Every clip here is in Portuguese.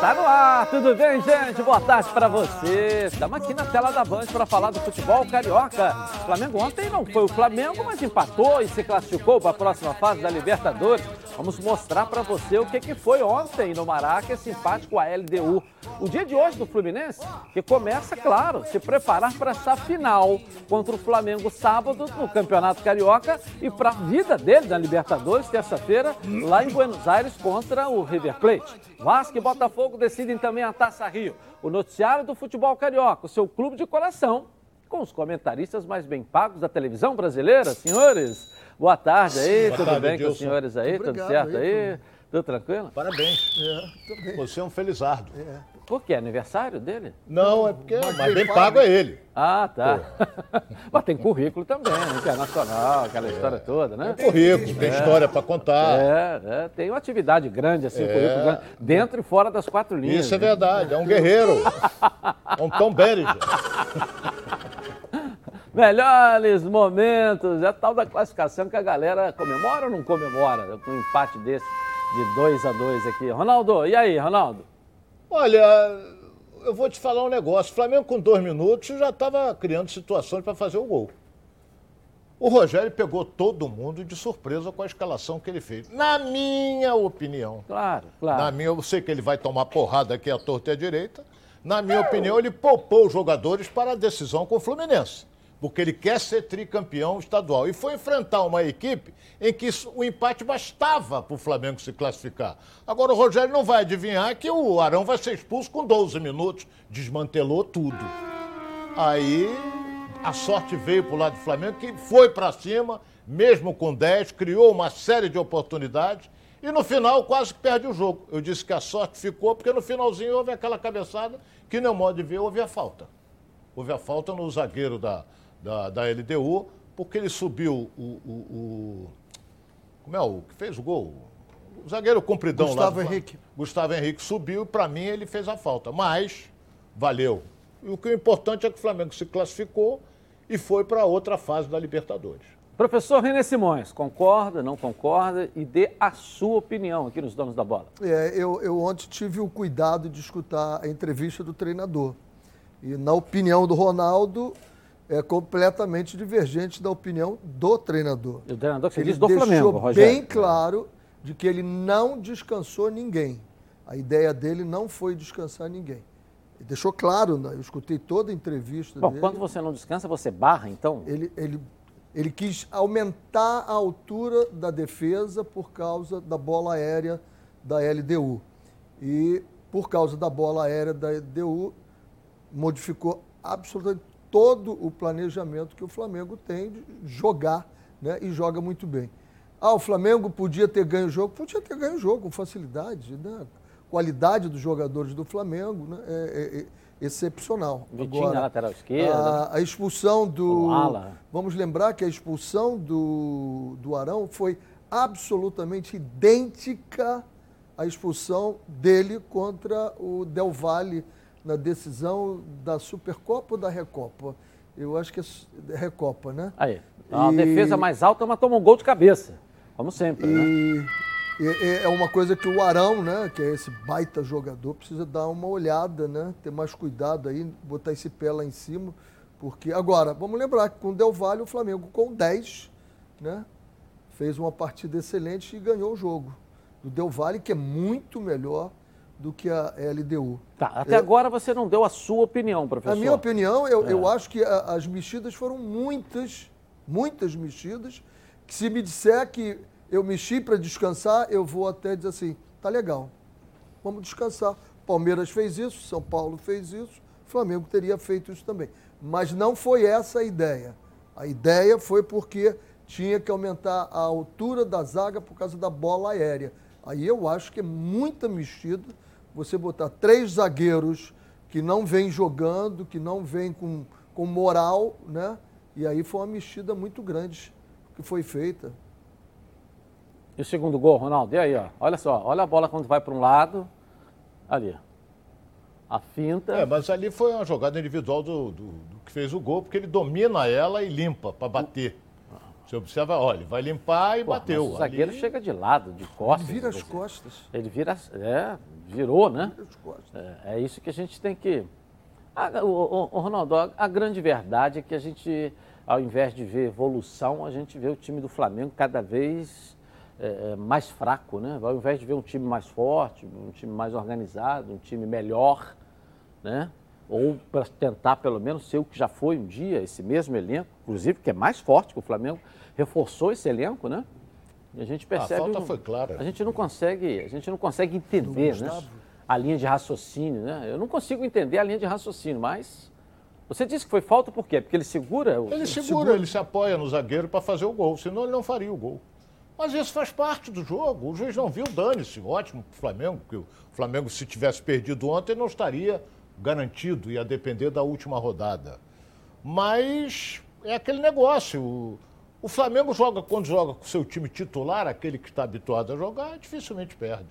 Tá no ar, tudo bem, gente? Boa tarde pra você. Estamos aqui na tela da Band para falar do futebol carioca. O Flamengo ontem não foi o Flamengo, mas empatou e se classificou para a próxima fase da Libertadores. Vamos mostrar pra você o que foi ontem no Maraca, esse empate com a LDU. O dia de hoje do Fluminense, que começa, claro, se preparar para essa final contra o Flamengo sábado no Campeonato Carioca e pra vida dele na Libertadores, terça-feira, lá em Buenos Aires contra o River Plate. Vasco e Botafogo decidem também a Taça Rio. O noticiário do futebol carioca, o seu clube de coração, com os comentaristas mais bem pagos da televisão brasileira. Senhores, boa tarde aí, tudo bem com os senhores aí? Obrigado, tudo certo aí? Tudo tranquilo? Parabéns. É, você é um felizardo. É. Por quê? Aniversário dele? Não, é porque mas bem pago é ele. Ah, tá. Mas tem currículo também, internacional, aquela história toda, né? Tem currículo, tem história para contar. Tem uma atividade grande, assim, currículo grande, dentro e fora das quatro linhas. Isso é verdade, é um guerreiro. É um Tom Berger. Melhores momentos, é a tal da classificação que a galera comemora ou não comemora? Com um empate desse de 2-2 aqui. Ronaldo, e aí, Ronaldo? Olha, eu vou te falar um negócio. O Flamengo com 2 minutos já estava criando situações para fazer o gol. O Rogério pegou todo mundo de surpresa com a escalação que ele fez. Na minha opinião. Claro, claro. Na minha, eu sei que ele vai tomar porrada aqui à torta e à direita. Na minha opinião, ele poupou os jogadores para a decisão com o Fluminense. Porque ele quer ser tricampeão estadual. E foi enfrentar uma equipe em que o empate bastava para o Flamengo se classificar. Agora o Rogério não vai adivinhar que o Arão vai ser expulso com 12 minutos. Desmantelou tudo. Aí a sorte veio para o lado do Flamengo, que foi para cima, mesmo com 10, criou uma série de oportunidades. E no final quase perde o jogo. Eu disse que a sorte ficou, porque no finalzinho houve aquela cabeçada que, no meu modo de ver, houve a falta. Houve a falta no zagueiro da LDU, porque ele subiu como é o que fez o gol? O zagueiro compridão lá. Gustavo Henrique subiu e, para mim, ele fez a falta. Mas valeu. E o que é importante é que o Flamengo se classificou e foi para outra fase da Libertadores. Professor René Simões, concorda, não concorda e dê a sua opinião aqui nos Donos da Bola. Eu ontem tive o cuidado de escutar a entrevista do treinador. E, na opinião do Ronaldo, é completamente divergente da opinião do treinador. O treinador que você disse do Flamengo, Rogério. Ele deixou bem claro de que ele não descansou ninguém. A ideia dele não foi descansar ninguém. Ele deixou claro, eu escutei toda a entrevista dele. Quando você não descansa, você barra, então? Ele quis aumentar a altura da defesa por causa da bola aérea da LDU. E, por causa da bola aérea da LDU, modificou absolutamente todo o planejamento que o Flamengo tem de jogar, né? E joga muito bem. Ah, o Flamengo podia ter ganho o jogo? Podia ter ganho o jogo com facilidade, né? Qualidade dos jogadores do Flamengo, né? é excepcional. Vitinho agora, na lateral esquerda. A expulsão do... Vamos lembrar que a expulsão do Arão foi absolutamente idêntica à expulsão dele contra o Del Valle, na decisão da Supercopa ou da Recopa? Eu acho que é Recopa, né? Aí, a defesa mais alta, mas toma um gol de cabeça, como sempre, né? É uma coisa que o Arão, né, que é esse baita jogador, precisa dar uma olhada, né? Ter mais cuidado aí, botar esse pé lá em cima, porque... Agora, vamos lembrar que com o Del Valle, o Flamengo com 10, né, fez uma partida excelente e ganhou o jogo. O Del Valle, que é muito melhor do que a LDU. Tá, até agora você não deu a sua opinião, professor. A minha opinião, eu acho que as mexidas foram muitas mexidas, que se me disser que eu mexi para descansar, eu vou até dizer assim, tá legal, vamos descansar. Palmeiras fez isso, São Paulo fez isso, Flamengo teria feito isso também. Mas não foi essa a ideia. A ideia foi porque tinha que aumentar a altura da zaga por causa da bola aérea. Aí eu acho que é muita mexida você botar 3 zagueiros que não vêm jogando, que não vêm com moral, né? E aí foi uma mexida muito grande que foi feita. E o segundo gol, Ronaldo? E aí, ó? Olha só, olha a bola quando vai para um lado. Ali, a finta. Mas ali foi uma jogada individual do que fez o gol, porque ele domina ela e limpa para bater. Você observa, olha, vai limpar e bateu. O zagueiro ali chega de lado, de costas. Ele vira as costas. Ele vira, virou, né? É isso que a gente tem que... Ronaldo, a grande verdade é que a gente, ao invés de ver evolução, a gente vê o time do Flamengo cada vez mais fraco, né? Ao invés de ver um time mais forte, um time mais organizado, um time melhor, né? Ou para tentar pelo menos ser o que já foi um dia, esse mesmo elenco, inclusive que é mais forte que o Flamengo, reforçou esse elenco, né? E a gente percebe... A falta foi clara. A gente não consegue entender, né? A linha de raciocínio, né? Eu não consigo entender a linha de raciocínio, mas... Você disse que foi falta por quê? Porque ele segura... Ele se apoia no zagueiro para fazer o gol, senão ele não faria o gol. Mas isso faz parte do jogo, o juiz não viu, dane-se, ótimo para o Flamengo, porque o Flamengo, se tivesse perdido ontem, não estaria garantido, ia depender da última rodada. Mas é aquele negócio, o Flamengo joga quando joga com o seu time titular, aquele que está habituado a jogar, dificilmente perde.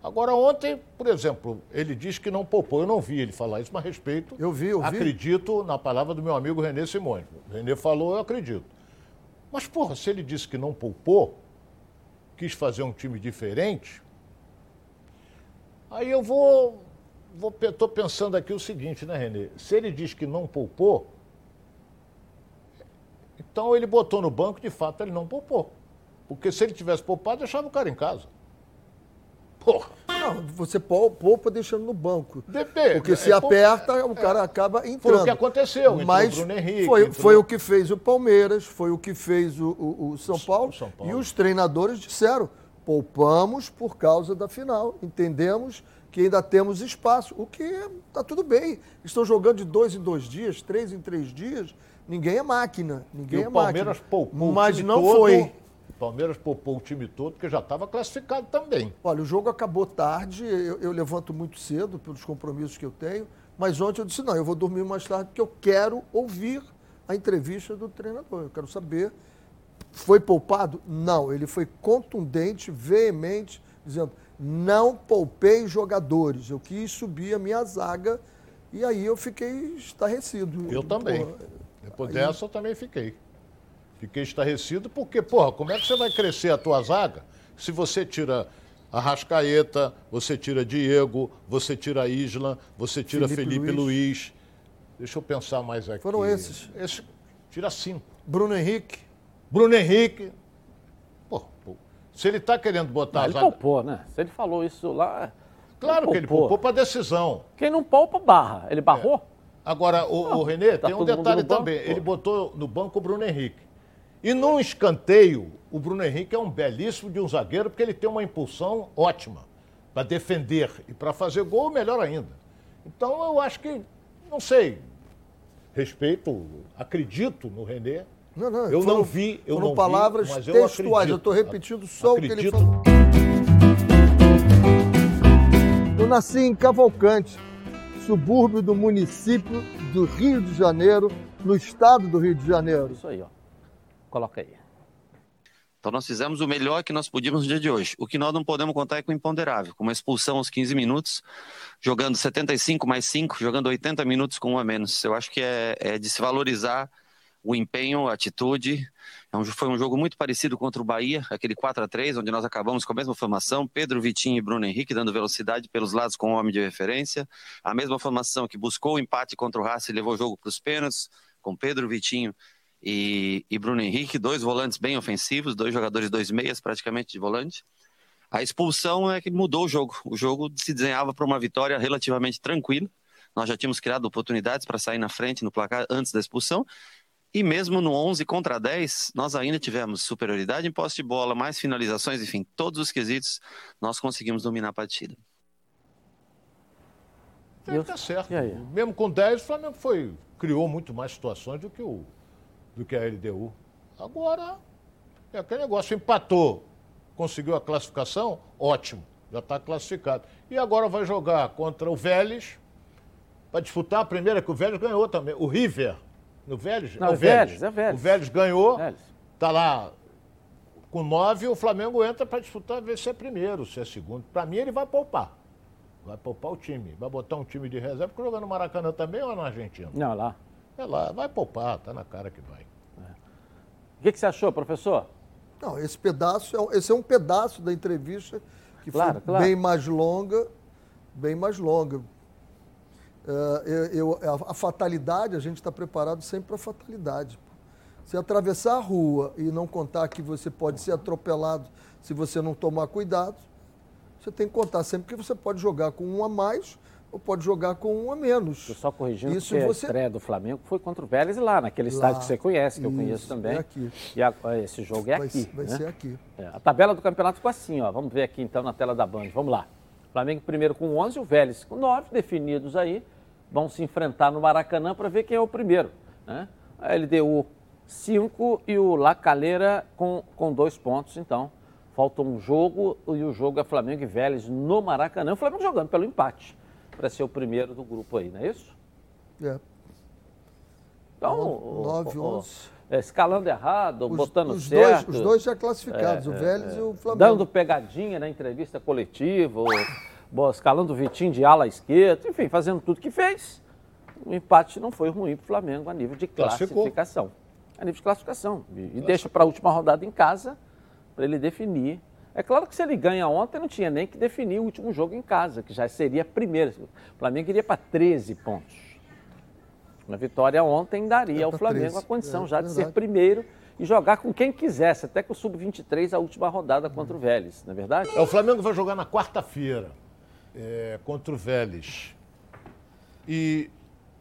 Agora ontem, por exemplo, ele diz que não poupou, eu não vi ele falar isso, mas respeito, eu vi. Acredito na palavra do meu amigo René Simões, o René falou, eu acredito. Mas, porra, se ele disse que não poupou, quis fazer um time diferente, aí eu tô pensando aqui o seguinte, né, Renê? Se ele diz que não poupou, então ele botou no banco, de fato, ele não poupou. Porque se ele tivesse poupado, deixava o cara em casa. Porra! Não, você poupa deixando no banco. Depende. Porque se aperta, o cara acaba entrando. Foi o que aconteceu. Mas o Bruno Henrique, foi o que fez o Palmeiras, foi o que fez o São Paulo. E os treinadores disseram, poupamos por causa da final. Entendemos que ainda temos espaço, o que está tudo bem. Estão jogando de 2 em 2 dias, 3 em 3 dias. Ninguém é máquina. E é o Palmeiras máquina. Poupou. Mas não todo... foi... O Palmeiras poupou o time todo, porque já estava classificado também. Olha, o jogo acabou tarde, eu levanto muito cedo pelos compromissos que eu tenho, mas ontem eu disse, não, eu vou dormir mais tarde, porque eu quero ouvir a entrevista do treinador, eu quero saber. Foi poupado? Não, ele foi contundente, veemente, dizendo, não poupei jogadores, eu quis subir a minha zaga, e aí eu fiquei estarrecido. Eu também, depois dessa eu também fiquei. Fiquei estarrecido porque, porra, como é que você vai crescer a tua zaga se você tira Arrascaeta, você tira Diego, você tira Isla, você tira Felipe Luiz. Deixa eu pensar mais aqui. Foram esses. Esse, tira 5. Bruno Henrique. Pô. Se ele tá querendo botar a zaga... Ele poupou, né? Se ele falou isso lá... Claro que ele poupou pra decisão. Quem não poupa, barra. Ele barrou? É. Agora, o Renê, tá, tem um detalhe também. Banco, ele botou no banco o Bruno Henrique. E num escanteio, o Bruno Henrique é um belíssimo de um zagueiro, porque ele tem uma impulsão ótima para defender e para fazer gol, melhor ainda. Então, eu acho que, não sei, respeito, acredito no René. Não, eu foram, não vi, eu foram não palavras vi, mas textuais, eu estou repetindo só acredito. O que ele falou. Eu nasci em Cavalcante, subúrbio do município do Rio de Janeiro, no estado do Rio de Janeiro. Isso aí, ó. Coloca aí. Então nós fizemos o melhor que nós podíamos no dia de hoje. O que nós não podemos contar é com o imponderável, com uma expulsão aos 15 minutos, jogando 75 mais 5, jogando 80 minutos com um a menos. Eu acho que é de se valorizar o empenho, a atitude. Foi um jogo muito parecido contra o Bahia, aquele 4-3, onde nós acabamos com a mesma formação, Pedro, Vitinho e Bruno Henrique dando velocidade pelos lados com o homem de referência. A mesma formação que buscou o empate contra o Racing e levou o jogo para os pênaltis, com Pedro, Vitinho e Bruno Henrique, 2 volantes bem ofensivos, 2 jogadores, 2 meias praticamente de volante. A expulsão é que mudou o jogo. O jogo se desenhava para uma vitória relativamente tranquila. Nós já tínhamos criado oportunidades para sair na frente no placar antes da expulsão. E mesmo no 11 contra 10, nós ainda tivemos superioridade em posse de bola, mais finalizações, enfim, todos os quesitos, nós conseguimos dominar a partida. Tá certo. Mesmo com 10, o Flamengo criou muito mais situações do que a LDU. Agora, é aquele negócio, empatou, conseguiu a classificação, ótimo, já está classificado. E agora vai jogar contra o Vélez, para disputar a primeira, que o Vélez ganhou também. O River, no Vélez? Não, é o Vélez. O Vélez ganhou, está lá com 9, o Flamengo entra para disputar, ver se é primeiro, se é segundo. Para mim, ele vai poupar. Vai poupar o time, vai botar um time de reserva, porque jogar no Maracanã também ou na Argentina? Não, lá. É lá, vai poupar, tá na cara que vai. O que você achou, professor? Não, esse é um pedaço da entrevista que claro, foi claro. bem mais longa. A fatalidade, a gente está preparado sempre para a fatalidade. Se atravessar a rua e não contar que você pode ser atropelado se você não tomar cuidado, você tem que contar sempre que você pode jogar com um a mais ou pode jogar com um a menos. Eu só corrigindo, isso porque você... a estreia do Flamengo foi contra o Vélez lá, naquele estádio que você conhece, que isso, eu conheço também. É aqui. E esse jogo é aqui. Vai ser aqui. É, a tabela do campeonato ficou assim, ó. Vamos ver aqui então na tela da Band. Vamos lá. Flamengo primeiro com 11, o Vélez com 9 definidos aí. Vão se enfrentar no Maracanã para ver quem é o primeiro, né? A LDU 5 e o La Calera com 2 pontos, então. Falta um jogo e o jogo é Flamengo e Vélez no Maracanã. O Flamengo jogando pelo empate para ser o primeiro do grupo aí, não é isso? É. Então, 9, 11... Escalando errado, botando certo. Os dois já classificados, o Vélez e o Flamengo. Dando pegadinha na entrevista coletiva, escalando o Vitinho de ala esquerda, enfim, fazendo tudo que fez. O empate não foi ruim para o Flamengo a nível de classificação. A nível de classificação. E deixa para a última rodada em casa para ele definir. É claro que se ele ganha ontem, não tinha nem que definir o último jogo em casa, que já seria a primeira. O Flamengo iria para 13 pontos. Uma vitória ontem daria ao Flamengo 13. A condição já de ser primeiro e jogar com quem quisesse, até com o Sub-23, a última rodada contra o Vélez, não é verdade? O Flamengo vai jogar na quarta-feira contra o Vélez. E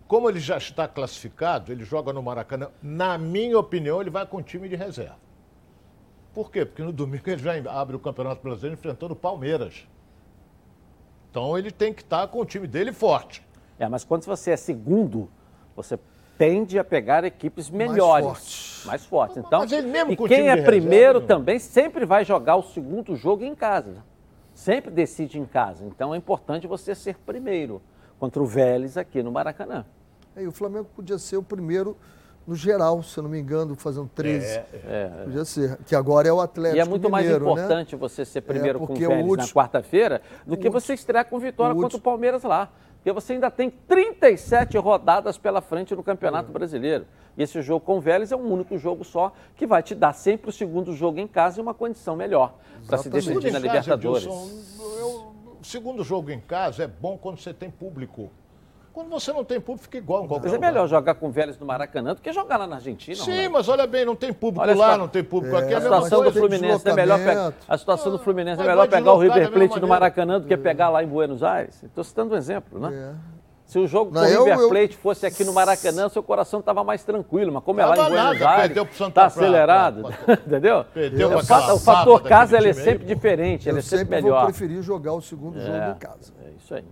como ele já está classificado, ele joga no Maracanã, na minha opinião, ele vai com o time de reserva. Por quê? Porque no domingo ele já abre o Campeonato Brasileiro enfrentando o Palmeiras. Então ele tem que estar com o time dele forte. Mas quando você é segundo... Você tende a pegar equipes melhores, mais fortes. Então, mas ele mesmo com quem é primeiro reserva, também sempre vai jogar o segundo jogo em casa. Sempre decide em casa. Então é importante você ser primeiro contra o Vélez aqui no Maracanã. E o Flamengo podia ser o primeiro no geral, se eu não me engano, fazendo 13. Podia ser. Que agora é o Atlético Mineiro, e é muito Mineiro, mais importante, né? Você ser primeiro com o Vélez na quarta-feira do que você estrear com vitória contra o Palmeiras lá. Porque você ainda tem 37 rodadas pela frente no Campeonato Brasileiro. E esse jogo com o Vélez é um único jogo só que vai te dar sempre o segundo jogo em casa e uma condição melhor para se decidir na Libertadores. O segundo jogo em casa é bom quando você tem público. Quando você não tem público, fica igual em qualquer lugar. Mas é melhor jogar com o Vélez no Maracanã do que jogar lá na Argentina. Sim, Ronaldo. Mas olha bem, não tem público lá, não tem público aqui. A situação do Fluminense é melhor pegar o River Plate no Maracanã do que pegar lá em Buenos Aires. Estou citando um exemplo, né? Se o jogo com o River Plate fosse aqui no Maracanã, seu coração estava mais tranquilo. Mas como é lá em Buenos Aires, está acelerado. Entendeu? O fator casa é sempre diferente, ele é sempre melhor. Eu preferi jogar o segundo jogo em casa. É isso aí.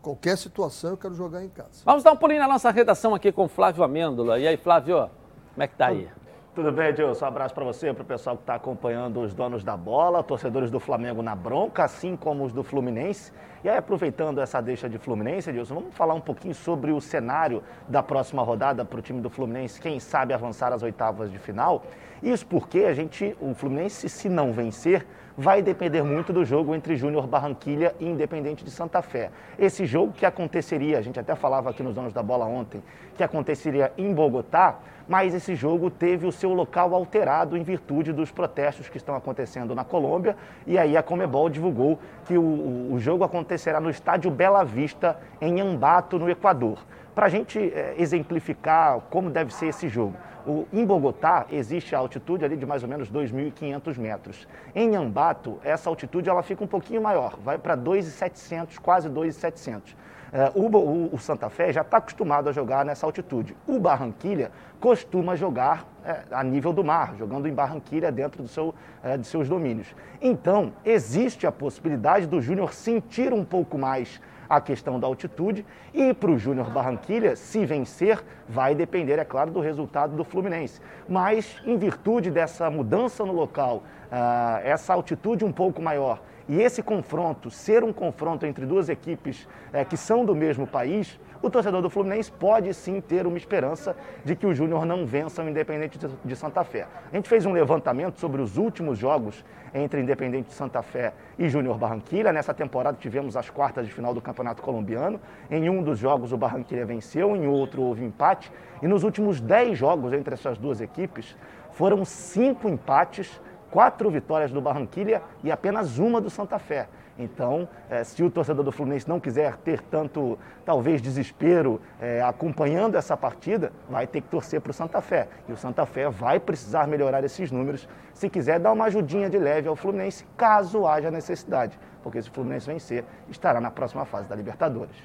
Qualquer situação, eu quero jogar em casa. Vamos dar um pulinho na nossa redação aqui com o Flávio Amêndola. E aí, Flávio, como é que tá aí? Tudo bem, Edilson? Um abraço para você, para o pessoal que está acompanhando os donos da bola, torcedores do Flamengo na bronca, assim como os do Fluminense. E aí, aproveitando essa deixa de Fluminense, Edilson, vamos falar um pouquinho sobre o cenário da próxima rodada para o time do Fluminense, quem sabe avançar às oitavas de final. Isso porque o Fluminense, se não vencer, vai depender muito do jogo entre Júnior Barranquilla e Independiente de Santa Fé. Esse jogo que aconteceria, a gente até falava aqui nos Donos da Bola ontem, que aconteceria em Bogotá, mas esse jogo teve o seu local alterado em virtude dos protestos que estão acontecendo na Colômbia, e aí a Conmebol divulgou que o jogo acontecerá no Estádio Bela Vista, em Ambato, no Equador. Para a gente exemplificar como deve ser esse jogo, em Bogotá existe a altitude ali de mais ou menos 2.500 metros. Em Ambato, essa altitude ela fica um pouquinho maior, vai para 2.700, quase 2.700. O Santa Fé já está acostumado a jogar nessa altitude. O Barranquilla costuma jogar a nível do mar, jogando em Barranquilla dentro de seus domínios. Então, existe a possibilidade do Júnior sentir um pouco mais a questão da altitude, e para o Júnior Barranquilla, se vencer, vai depender, é claro, do resultado do Fluminense. Mas, em virtude dessa mudança no local, essa altitude um pouco maior, e esse confronto, ser um confronto entre duas equipes que são do mesmo país, o torcedor do Fluminense pode sim ter uma esperança de que o Júnior não vença o Independiente de Santa Fé. A gente fez um levantamento sobre os últimos jogos entre Independiente de Santa Fé e Júnior Barranquilla. Nessa temporada tivemos as quartas de final do Campeonato Colombiano. Em um dos jogos o Barranquilla venceu, em outro houve empate. E nos últimos 10 jogos entre essas duas equipes foram 5 empates, 4 vitórias do Barranquilla e apenas uma do Santa Fé. Então, se o torcedor do Fluminense não quiser ter tanto, talvez, desespero acompanhando essa partida, vai ter que torcer para o Santa Fé. E o Santa Fé vai precisar melhorar esses números se quiser dar uma ajudinha de leve ao Fluminense, caso haja necessidade. Porque se o Fluminense vencer, estará na próxima fase da Libertadores.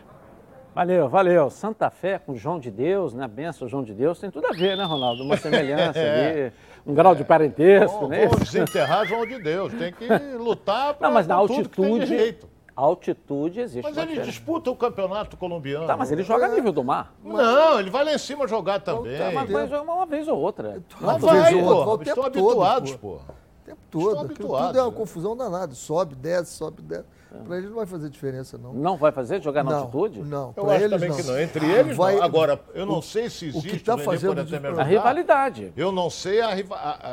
Valeu, valeu. Santa Fé com João de Deus, né? Benção, João de Deus. Tem tudo a ver, né, Ronaldo? Uma semelhança ali, um grau de parentesco, bom, né? Vamos desenterrar João de Deus. Tem que lutar para tudo que tem direito. A altitude existe. Mas ele disputa o Campeonato Colombiano. Tá, mas ele joga a nível do mar. Não, ele vai lá em cima jogar também. Mas vai jogar uma vez ou outra. Uma vez ou outra. Estão habituados, pô. O tempo todo. Tudo é uma confusão danada. Sobe, desce, sobe, desce. Para eles não vai fazer diferença, não. Não vai fazer? Jogar na altitude? Não, eu acho também que não. Entre eles, não. Agora, eu não sei se existe... O que está fazendo a rivalidade. Eu não sei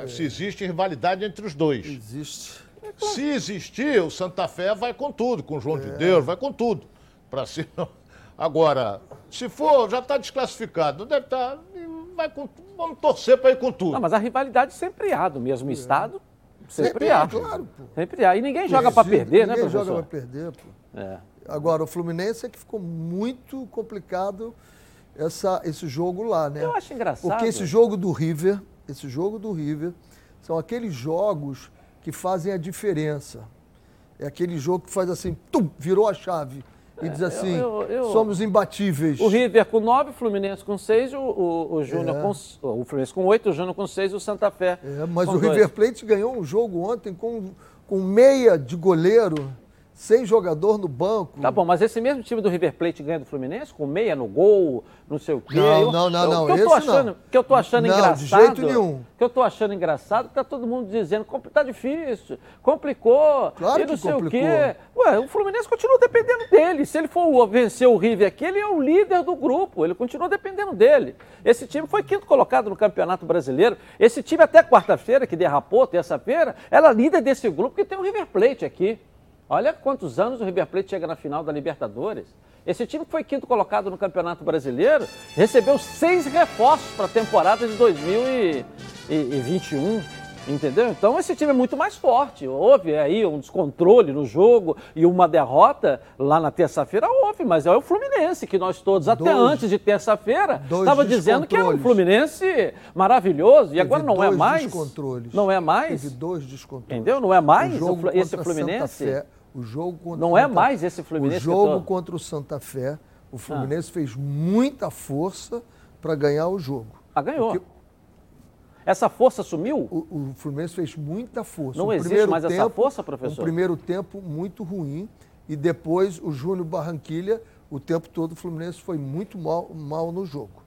se existe rivalidade entre os dois. Existe. Se existir, o Santa Fé vai com tudo, com o João de Deus, vai com tudo. Para si, não. Agora, se for, já está desclassificado. Deve estar... Vamos torcer para ir com tudo. Não, mas a rivalidade sempre há do mesmo estado. Sempre há, claro, pô. Sempre há. E ninguém joga para perder, né, professor? Ninguém joga para perder, pô. É. Agora, o Fluminense é que ficou muito complicado esse jogo lá, né? Eu acho engraçado. Porque esse jogo do River, são aqueles jogos que fazem a diferença. É aquele jogo que faz assim, tum, virou a chave. E diz assim, somos imbatíveis. O River com 9, o Fluminense com 6, o Fluminense com 8, o Júnior com 6 e o Santa Fé. Mas o River Plate ganhou um jogo ontem com meia de goleiro, sem jogador no banco. Tá bom, mas esse mesmo time do River Plate ganha do Fluminense, com meia no gol, não sei o quê. Não. Que eu tô achando engraçado. De jeito nenhum. Que eu tô achando engraçado, tá todo mundo dizendo, tá difícil, complicou, claro e não sei complicou. O quê. Ué, o Fluminense continua dependendo dele. Se ele for vencer o River aqui, ele é o líder do grupo, ele continua dependendo dele. Esse time foi quinto colocado no Campeonato Brasileiro. Esse time até quarta-feira, que derrapou, terça-feira, ela é líder desse grupo que tem o River Plate aqui. Olha quantos anos o River Plate chega na final da Libertadores. Esse time que foi quinto colocado no Campeonato Brasileiro recebeu 6 reforços para a temporada de 2021, entendeu? Então esse time é muito mais forte. Houve aí um descontrole no jogo e uma derrota lá na terça-feira, mas é o Fluminense que nós todos, até antes de terça-feira, estava dizendo que era um Fluminense maravilhoso e agora não é mais. Não é mais. Teve 2 descontroles. Entendeu? Não é mais esse Fluminense. O jogo contra não é mais esse Fluminense. O jogo contra o Santa Fé, o Fluminense fez muita força para ganhar o jogo. Ganhou. Porque essa força sumiu? O Fluminense fez muita força. Não existe mais essa força, professor? Um primeiro tempo muito ruim e depois o Júnior Barranquilla, o tempo todo o Fluminense foi muito mal no jogo.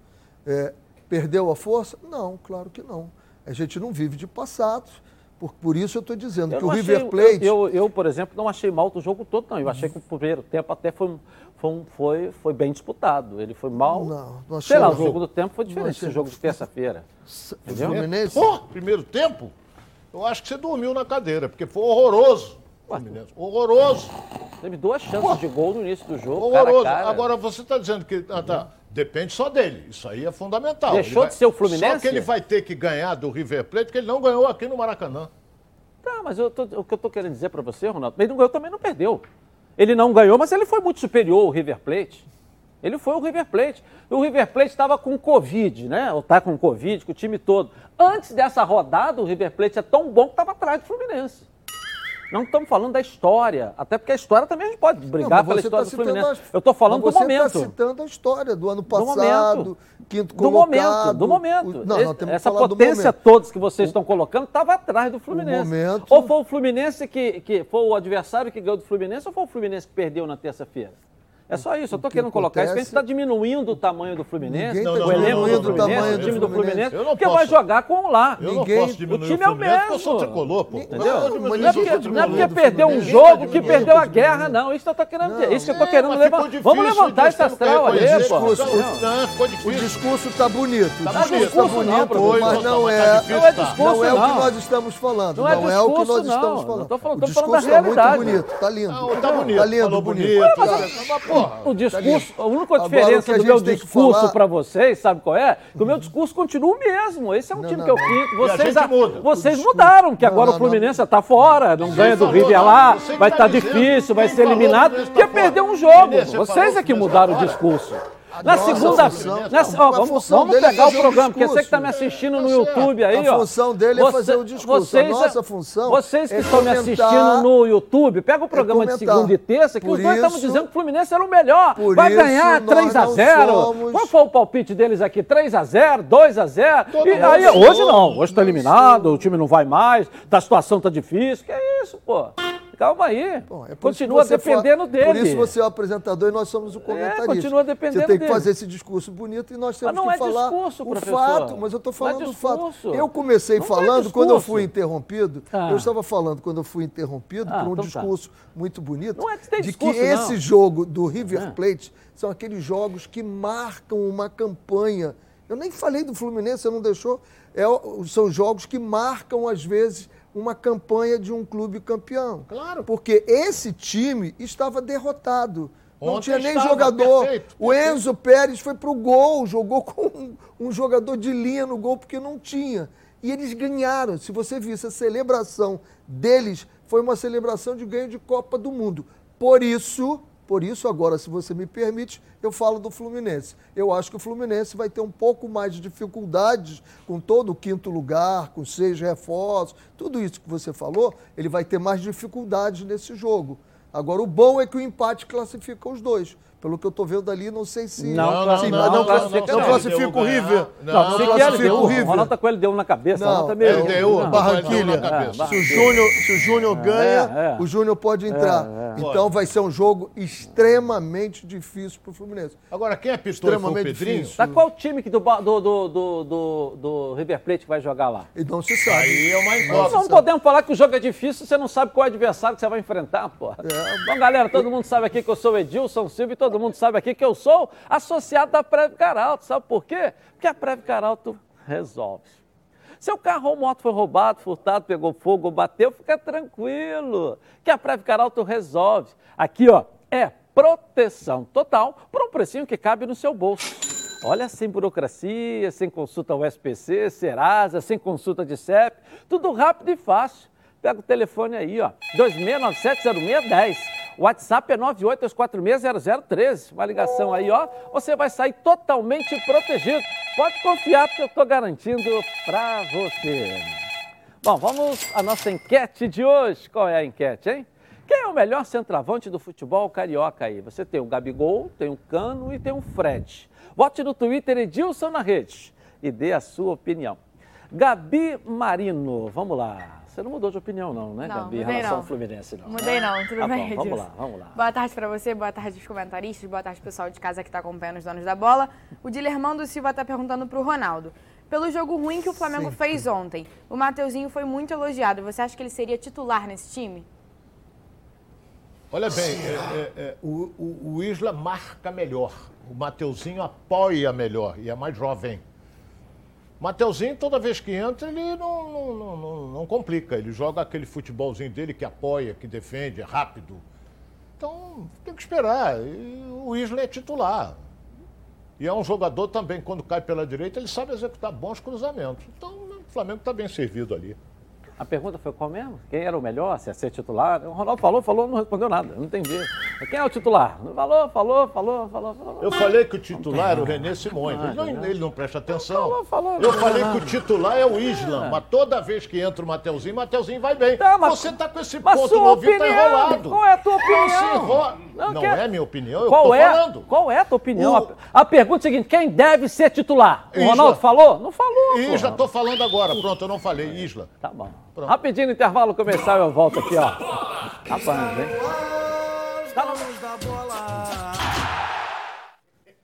Perdeu a força? Não, claro que não. A gente não vive de passado. Por isso eu estou dizendo que o River Plate... Eu, por exemplo, não achei mal o jogo todo, não. Eu achei que o primeiro tempo até foi bem disputado. Ele foi mal. Não achei. Sei lá, o jogo do tempo foi diferente do jogo de terça-feira. Entendeu? Primeiro tempo? Eu acho que você dormiu na cadeira, porque foi horroroso. Horroroso. Teve 2 chances de gol no início do jogo. Horroroso. Cara. Agora você está dizendo que... Depende só dele. Isso aí é fundamental. Deixou de ser o Fluminense? Só que ele vai ter que ganhar do River Plate, porque ele não ganhou aqui no Maracanã. Tá, mas o que eu estou querendo dizer para você, Ronaldo, ele não ganhou, também não perdeu. Ele não ganhou, mas ele foi muito superior ao River Plate. Ele foi o River Plate. O River Plate estava com Covid, né? Ou está com Covid, com o time todo. Antes dessa rodada, o River Plate é tão bom que estava atrás do Fluminense. Não estamos falando da história, até porque a história também a gente pode brigar pela história do Fluminense. Eu estou falando do momento. Você está citando a história do ano passado, do quinto colocado. Do momento. Essa potência toda que vocês estão colocando estava atrás do Fluminense. Ou foi o Fluminense que foi o adversário que ganhou do Fluminense, ou foi o Fluminense que perdeu na terça-feira? É só isso, eu estou querendo colocar isso, porque a gente está diminuindo o tamanho do Fluminense, o elenco do Fluminense, o time do Fluminense, porque vai jogar com lá. Eu não posso diminuir o time é o mesmo. Eu sou tricolor, pô. Entendeu? Não é porque perdeu um jogo que perdeu a guerra, não. Isso que eu estou querendo dizer. Isso que eu estou querendo levantar. Vamos levantar esse astral aí, pô. O discurso está bonito. Mas não é o que nós estamos falando. Não é o que nós estamos falando. O discurso está muito bonito, está lindo. Está bonito. Está lindo, bonito. O discurso, a única diferença do meu discurso para vocês, sabe qual é? Que o meu discurso continua o mesmo. Esse é um time que eu fico. Vocês mudaram, que agora o Fluminense está fora, não ganha do River lá, vai estar difícil, vai ser eliminado, porque perdeu um jogo. Vocês é que mudaram o discurso. Na segunda... Vamos pegar o programa, porque você que está me assistindo no YouTube aí, ó. A função dele é fazer o discurso. A nossa função... Vocês que estão me assistindo no YouTube, pega o programa de segunda e terça, que os dois estavam dizendo que o Fluminense era o melhor. Vai ganhar 3-0. Qual foi o palpite deles aqui? 3-0, 2-0. E aí, hoje não. Hoje está eliminado, o time não vai mais, a situação está difícil. Que é isso, pô? Calma aí. Bom, continua dependendo dele. Por isso você é o apresentador e nós somos o comentarista. Continua dependendo dele. Você tem que fazer esse discurso bonito e nós temos que falar discurso, o fato. Mas eu estou falando do fato. Eu comecei falando, quando eu fui interrompido, eu estava falando quando eu fui interrompido por um discurso muito bonito, não é que tem discurso, de que esse jogo do River Plate são aqueles jogos que marcam uma campanha. Eu nem falei do Fluminense, você não deixou. São jogos que marcam, às vezes, uma campanha de um clube campeão. Claro. Porque esse time estava derrotado. Ontem não tinha nem jogador. O Enzo Pérez foi pro gol, jogou com um jogador de linha no gol, porque não tinha. E eles ganharam. Se você visse a celebração deles, foi uma celebração de ganho de Copa do Mundo. Por isso, agora, se você me permite, eu falo do Fluminense. Eu acho que o Fluminense vai ter um pouco mais de dificuldades com todo o quinto lugar, com 6 reforços, tudo isso que você falou, ele vai ter mais dificuldades nesse jogo. Agora, o bom é que o empate classifica os dois. Pelo que eu estou vendo ali, não sei se... Não classifica o River. Não classifica o River. O Ronaldo tá com ele deu na cabeça. Não, Barranquilla. Se o Júnior ganha, o Júnior pode entrar. Então vai ser um jogo extremamente difícil para o Fluminense. Agora, quem é pistola foi o Pedrinho? Tá, qual time do River Plate que vai jogar lá? E não se sabe. Aí é uma incógnita. Não podemos falar que o jogo é difícil se você não sabe qual adversário que você vai enfrentar, pô. Bom, galera, todo mundo sabe aqui que eu sou o Edilson Silva e todo mundo sabe aqui que eu sou associado da Preve Caralto. Sabe por quê? Porque a Preve Caralto resolve. Seu carro ou moto foi roubado, furtado, pegou fogo ou bateu, fica tranquilo, que a Preve Caralto resolve. Aqui, ó, é proteção total por um precinho que cabe no seu bolso. Olha, sem burocracia, sem consulta ao SPC, Serasa, sem consulta de CEP, tudo rápido e fácil. Pega o telefone aí, ó, 26970610. O WhatsApp é 982460013. Uma ligação aí, ó. Você vai sair totalmente protegido. Pode confiar, porque eu estou garantindo para você. Bom, vamos à nossa enquete de hoje. Qual é a enquete, hein? Quem é o melhor centroavante do futebol carioca aí? Você tem o Gabigol, tem o Cano e tem o Fred. Vote no Twitter Edilson na Rede e dê a sua opinião. Gabi Marino, vamos lá. Você não mudou de opinião não, né, Gabi, em relação ao Fluminense, não? Mudei não, tudo bem, Edilson. Vamos lá. Boa tarde para você, boa tarde aos comentaristas, boa tarde pessoal de casa que está acompanhando os donos da bola. O Dilermando Silva está perguntando para o Ronaldo. Pelo jogo ruim que o Flamengo fez ontem, o Mateuzinho foi muito elogiado. Você acha que ele seria titular nesse time? Olha bem, o Isla marca melhor, o Mateuzinho apoia melhor e é mais jovem. Mateuzinho, toda vez que entra, ele não complica. Ele joga aquele futebolzinho dele que apoia, que defende, é rápido. Então, tem que esperar. E o Isla é titular. E é um jogador também, quando cai pela direita, ele sabe executar bons cruzamentos. Então, o Flamengo está bem servido ali. A pergunta foi qual mesmo? Quem era o melhor? Se ia ser titular? O Ronaldo falou, não respondeu nada. Não entendi. Quem é o titular? Falou. Eu falei que o titular era o René Simões. Ele não presta atenção. Eu falei que o titular é o Isla. Mas toda vez que entra o Mateuzinho vai bem. Tá, mas você tá com esse ponto no ouvido, tá enrolado. Qual é a tua opinião? Não é minha opinião, eu tô falando. Qual é a tua opinião? A pergunta é a seguinte, quem deve ser titular? O Isla. Ronaldo falou? Não falou. Isla, tô falando agora. Pronto, eu não falei. Isla. Tá bom. Pronto. Rapidinho no intervalo comercial, eu volto aqui, ó. Rapaz, hein?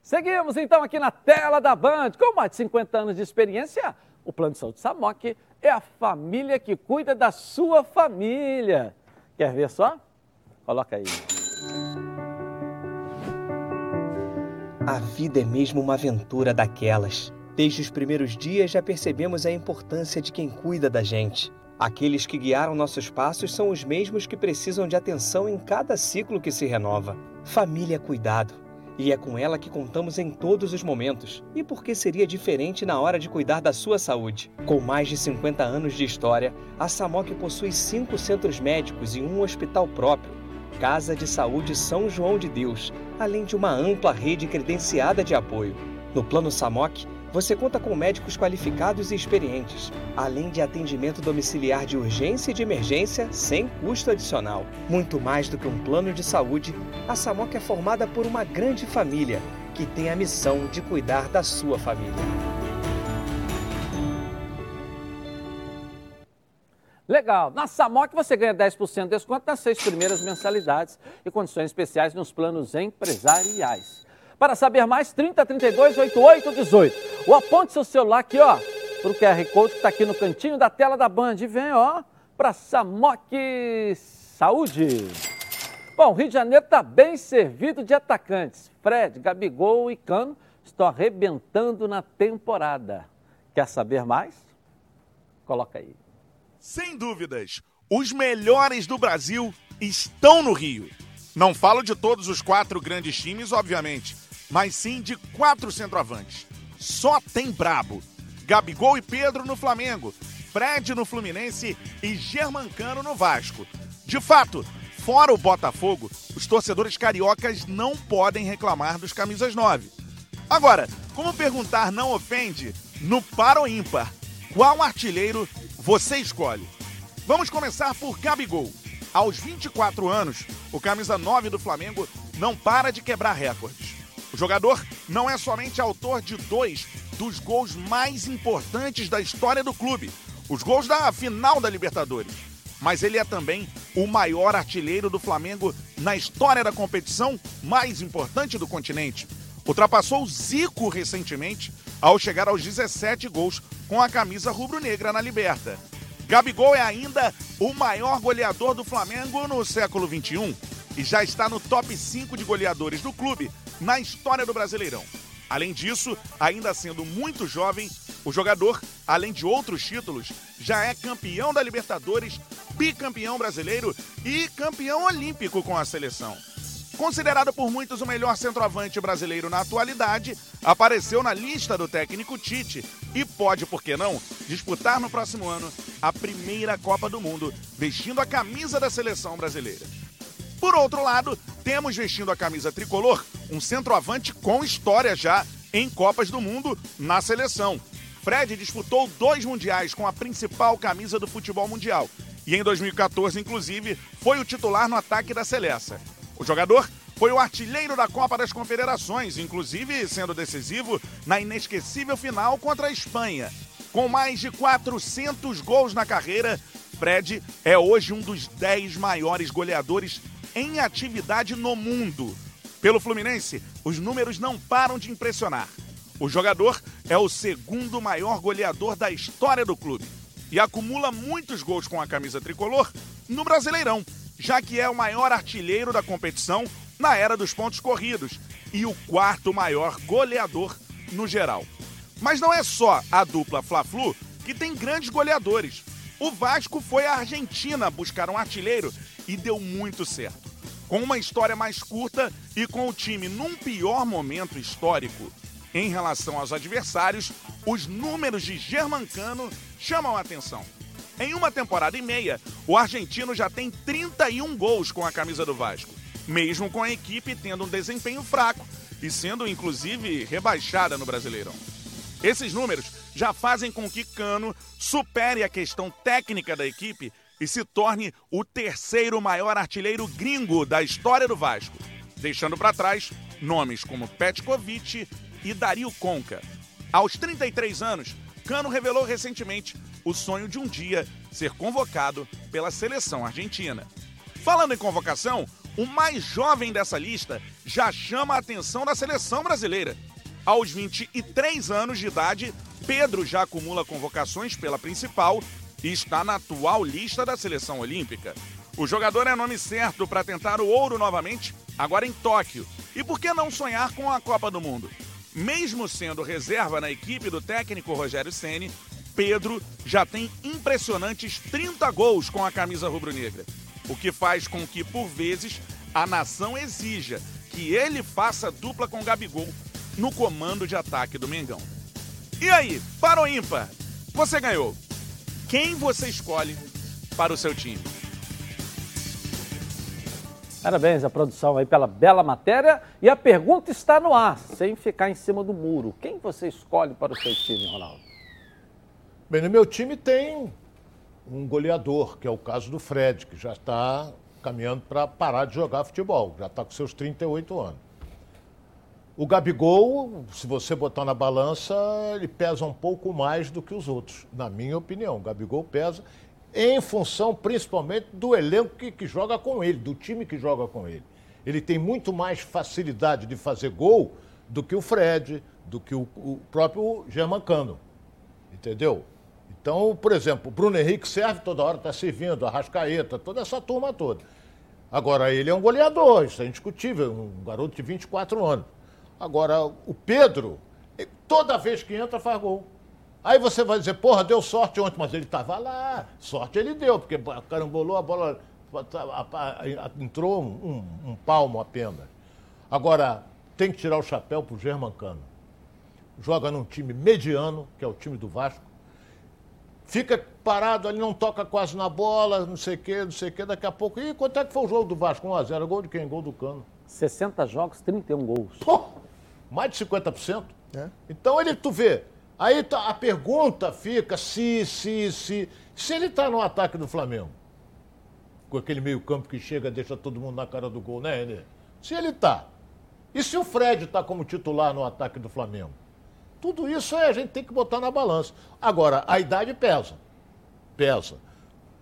Seguimos, então, aqui na tela da Band. Com mais de 50 anos de experiência, o Plano de Saúde Samok é a família que cuida da sua família. Quer ver só? Coloca aí. A vida é mesmo uma aventura daquelas. Desde os primeiros dias já percebemos a importância de quem cuida da gente. Aqueles que guiaram nossos passos são os mesmos que precisam de atenção em cada ciclo que se renova. Família é cuidado, e é com ela que contamos em todos os momentos. E por que seria diferente na hora de cuidar da sua saúde? Com mais de 50 anos de história, a SAMOC possui 5 centros médicos e um hospital próprio, Casa de Saúde São João de Deus, além de uma ampla rede credenciada de apoio. No Plano SAMOC, você conta com médicos qualificados e experientes, além de atendimento domiciliar de urgência e de emergência sem custo adicional. Muito mais do que um plano de saúde, a SAMOC é formada por uma grande família que tem a missão de cuidar da sua família. Legal! Na SAMOC você ganha 10% de desconto nas 6 primeiras mensalidades e condições especiais nos planos empresariais. Para saber mais, 3032-8818. Ou aponte seu celular aqui, ó, para o QR Code que está aqui no cantinho da tela da Band. E vem, ó, para SAMOC Saúde. Bom, o Rio de Janeiro está bem servido de atacantes. Fred, Gabigol e Cano estão arrebentando na temporada. Quer saber mais? Coloca aí. Sem dúvidas, os melhores do Brasil estão no Rio. Não falo de todos os 4 grandes times, obviamente, mas sim de 4 centroavantes. Só tem brabo. Gabigol e Pedro no Flamengo, Fred no Fluminense e Germancano no Vasco. De fato, fora o Botafogo, os torcedores cariocas não podem reclamar dos camisas 9. Agora, como perguntar não ofende, no par ou ímpar, qual artilheiro você escolhe? Vamos começar por Gabigol. Aos 24 anos, o camisa 9 do Flamengo não para de quebrar recordes. O jogador não é somente autor de 2 dos gols mais importantes da história do clube, os gols da final da Libertadores, mas ele é também o maior artilheiro do Flamengo na história da competição mais importante do continente. Ultrapassou o Zico recentemente ao chegar aos 17 gols com a camisa rubro-negra na Liberta. Gabigol é ainda o maior goleador do Flamengo no século XXI e já está no top 5 de goleadores do clube na história do Brasileirão. Além disso, ainda sendo muito jovem, o jogador, além de outros títulos, já é campeão da Libertadores, bicampeão brasileiro e campeão olímpico com a seleção. Considerado por muitos o melhor centroavante brasileiro na atualidade, apareceu na lista do técnico Tite e pode, por que não, disputar no próximo ano a primeira Copa do Mundo, vestindo a camisa da seleção brasileira. Por outro lado, temos vestindo a camisa tricolor um centroavante com história já em Copas do Mundo na seleção. Fred disputou 2 mundiais com a principal camisa do futebol mundial e em 2014, inclusive, foi o titular no ataque da seleção. O jogador foi o artilheiro da Copa das Confederações, inclusive sendo decisivo na inesquecível final contra a Espanha. Com mais de 400 gols na carreira, Fred é hoje um dos 10 maiores goleadores em atividade no mundo. Pelo Fluminense, os números não param de impressionar. O jogador é o segundo maior goleador da história do clube e acumula muitos gols com a camisa tricolor no Brasileirão, já que é o maior artilheiro da competição na era dos pontos corridos e o 4º maior goleador no geral. Mas não é só a dupla Fla-Flu que tem grandes goleadores. O Vasco foi à Argentina buscar um artilheiro e deu muito certo. Com uma história mais curta e com o time num pior momento histórico em relação aos adversários, os números de Germancano chamam a atenção. Em uma temporada e meia, o argentino já tem 31 gols com a camisa do Vasco, mesmo com a equipe tendo um desempenho fraco e sendo, inclusive, rebaixada no Brasileirão. Esses números já fazem com que Cano supere a questão técnica da equipe e se torne o 3º maior artilheiro gringo da história do Vasco, deixando para trás nomes como Petkovic e Dario Conca. Aos 33 anos, Cano revelou recentemente o sonho de um dia ser convocado pela seleção argentina. Falando em convocação, o mais jovem dessa lista já chama a atenção da seleção brasileira. Aos 23 anos de idade, Pedro já acumula convocações pela principal e está na atual lista da seleção olímpica. O jogador é nome certo para tentar o ouro novamente, agora em Tóquio. E por que não sonhar com a Copa do Mundo? Mesmo sendo reserva na equipe do técnico Rogério Ceni, Pedro já tem impressionantes 30 gols com a camisa rubro-negra, o que faz com que, por vezes, a nação exija que ele faça dupla com Gabigol no comando de ataque do Mengão. E aí, para o ímpar, você ganhou. Quem você escolhe para o seu time? Parabéns à produção aí pela bela matéria. E a pergunta está no ar, sem ficar em cima do muro. Quem você escolhe para o seu time, Ronaldo? Bem, no meu time tem um goleador, que é o caso do Fred, que já está caminhando para parar de jogar futebol. Já está com seus 38 anos. O Gabigol, se você botar na balança, ele pesa um pouco mais do que os outros. Na minha opinião, o Gabigol pesa... em função, principalmente, do elenco que joga com ele, do time que joga com ele. Ele tem muito mais facilidade de fazer gol do que o Fred, do que o próprio Germancano, entendeu? Então, por exemplo, o Bruno Henrique serve toda hora, está servindo, a Arrascaeta, toda essa turma toda. Agora, ele é um goleador, isso é indiscutível, um garoto de 24 anos. Agora, o Pedro, toda vez que entra, faz gol. Aí você vai dizer, porra, deu sorte ontem, mas ele estava lá. Sorte ele deu, porque carambolou a bola, entrou um palmo apenas. Agora, tem que tirar o chapéu para o Germancano. Joga num time mediano, que é o time do Vasco. Fica parado ali, não toca quase na bola, não sei o quê. Daqui a pouco, e quanto é que foi o jogo do Vasco? 1-0, gol de quem? Gol do Cano. 60 jogos, 31 gols. Pô, mais de 50%. É. Então, ele, tu vê... Aí a pergunta fica se ele está no ataque do Flamengo, com aquele meio campo que chega e deixa todo mundo na cara do gol, né, Renê? Se ele está. E se o Fred está como titular no ataque do Flamengo? Tudo isso a gente tem que botar na balança. Agora, a idade pesa. Pesa.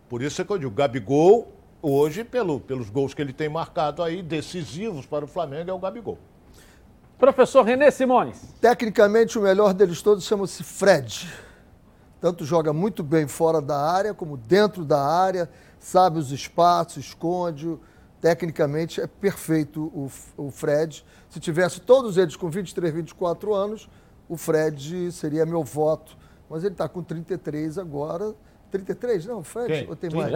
Por isso é que eu digo, Gabigol, hoje, pelos gols que ele tem marcado aí, decisivos para o Flamengo, é o Gabigol. Professor Renê Simões. Tecnicamente, o melhor deles todos chama-se Fred. Tanto joga muito bem fora da área, como dentro da área, sabe os espaços, esconde. Tecnicamente, é perfeito o Fred. Se tivesse todos eles com 23, 24 anos, o Fred seria meu voto. Mas ele está com 33 agora. 33? Não, Fred? Ou tem mais?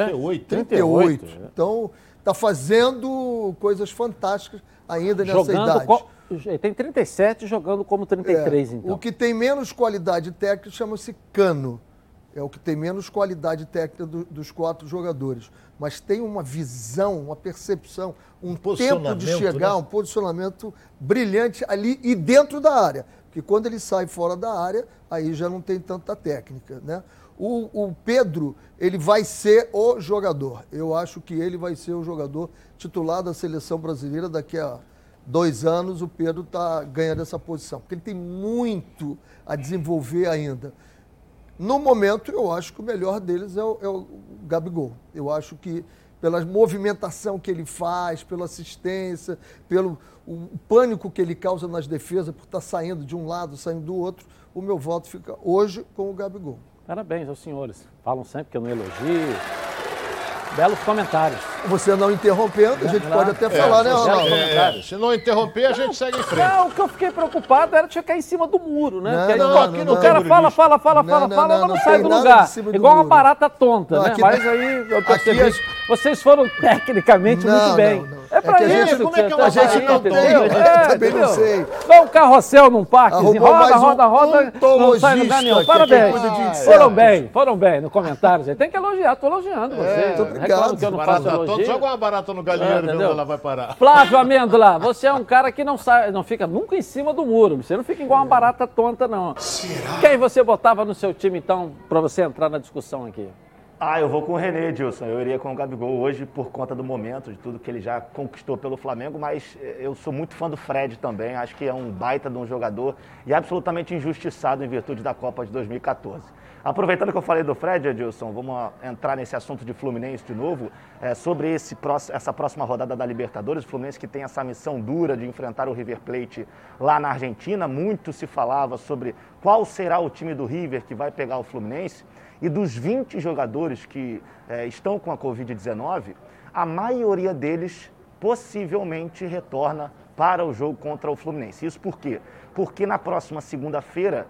38. Então, está fazendo coisas fantásticas ainda nessa idade. Ele tem 37 jogando como 33, então. O que tem menos qualidade técnica chama-se Cano. É o que tem menos qualidade técnica dos quatro jogadores. Mas tem uma visão, uma percepção, um tempo de chegar, né? Um posicionamento brilhante ali e dentro da área. Porque quando ele sai fora da área, aí já não tem tanta técnica, né? O Pedro, ele vai ser o jogador. Eu acho que ele vai ser o jogador titular da seleção brasileira daqui a 2 anos, o Pedro está ganhando essa posição, porque ele tem muito a desenvolver ainda. No momento, eu acho que o melhor deles é o Gabigol. Eu acho que pela movimentação que ele faz, pela assistência, pelo o pânico que ele causa nas defesas, por estar saindo de um lado, saindo do outro, o meu voto fica hoje com o Gabigol. Parabéns aos senhores. Falam sempre que eu não elogio. Belos comentários. Você não interrompendo, a gente pode até falar, né, Ronaldo? Se não interromper, a gente segue em frente. Não, o que eu fiquei preocupado era de ficar em cima do muro, né? O cara fala, não sai do lugar. Igual uma barata tonta, né? Mas aí eu percebi que vocês foram tecnicamente muito bem. É pra isso. Como é que a gente não tem? Eu também não sei. Vai um carrossel num parque, roda, não sai lugar nenhum. Parabéns. Foram bem no comentário. Tem que elogiar, tô elogiando vocês. Claro que eu não faço elogio. Joga uma barata no galinheiro, meu, ela vai parar. Flávio Amêndola, você é um cara que não fica nunca em cima do muro. Você não fica igual uma barata tonta, não. Será? Quem você botava no seu time, então, para você entrar na discussão aqui? Eu vou com o Renê, Dilson. Eu iria com o Gabigol hoje por conta do momento, de tudo que ele já conquistou pelo Flamengo, mas eu sou muito fã do Fred também. Acho que é um baita de um jogador e absolutamente injustiçado em virtude da Copa de 2014. Aproveitando que eu falei do Fred, Edilson, vamos entrar nesse assunto de Fluminense de novo, sobre essa próxima rodada da Libertadores. O Fluminense que tem essa missão dura de enfrentar o River Plate lá na Argentina. Muito se falava sobre qual será o time do River que vai pegar o Fluminense. E dos 20 jogadores que estão com a Covid-19, a maioria deles possivelmente retorna para o jogo contra o Fluminense. Isso por quê? Porque na próxima segunda-feira,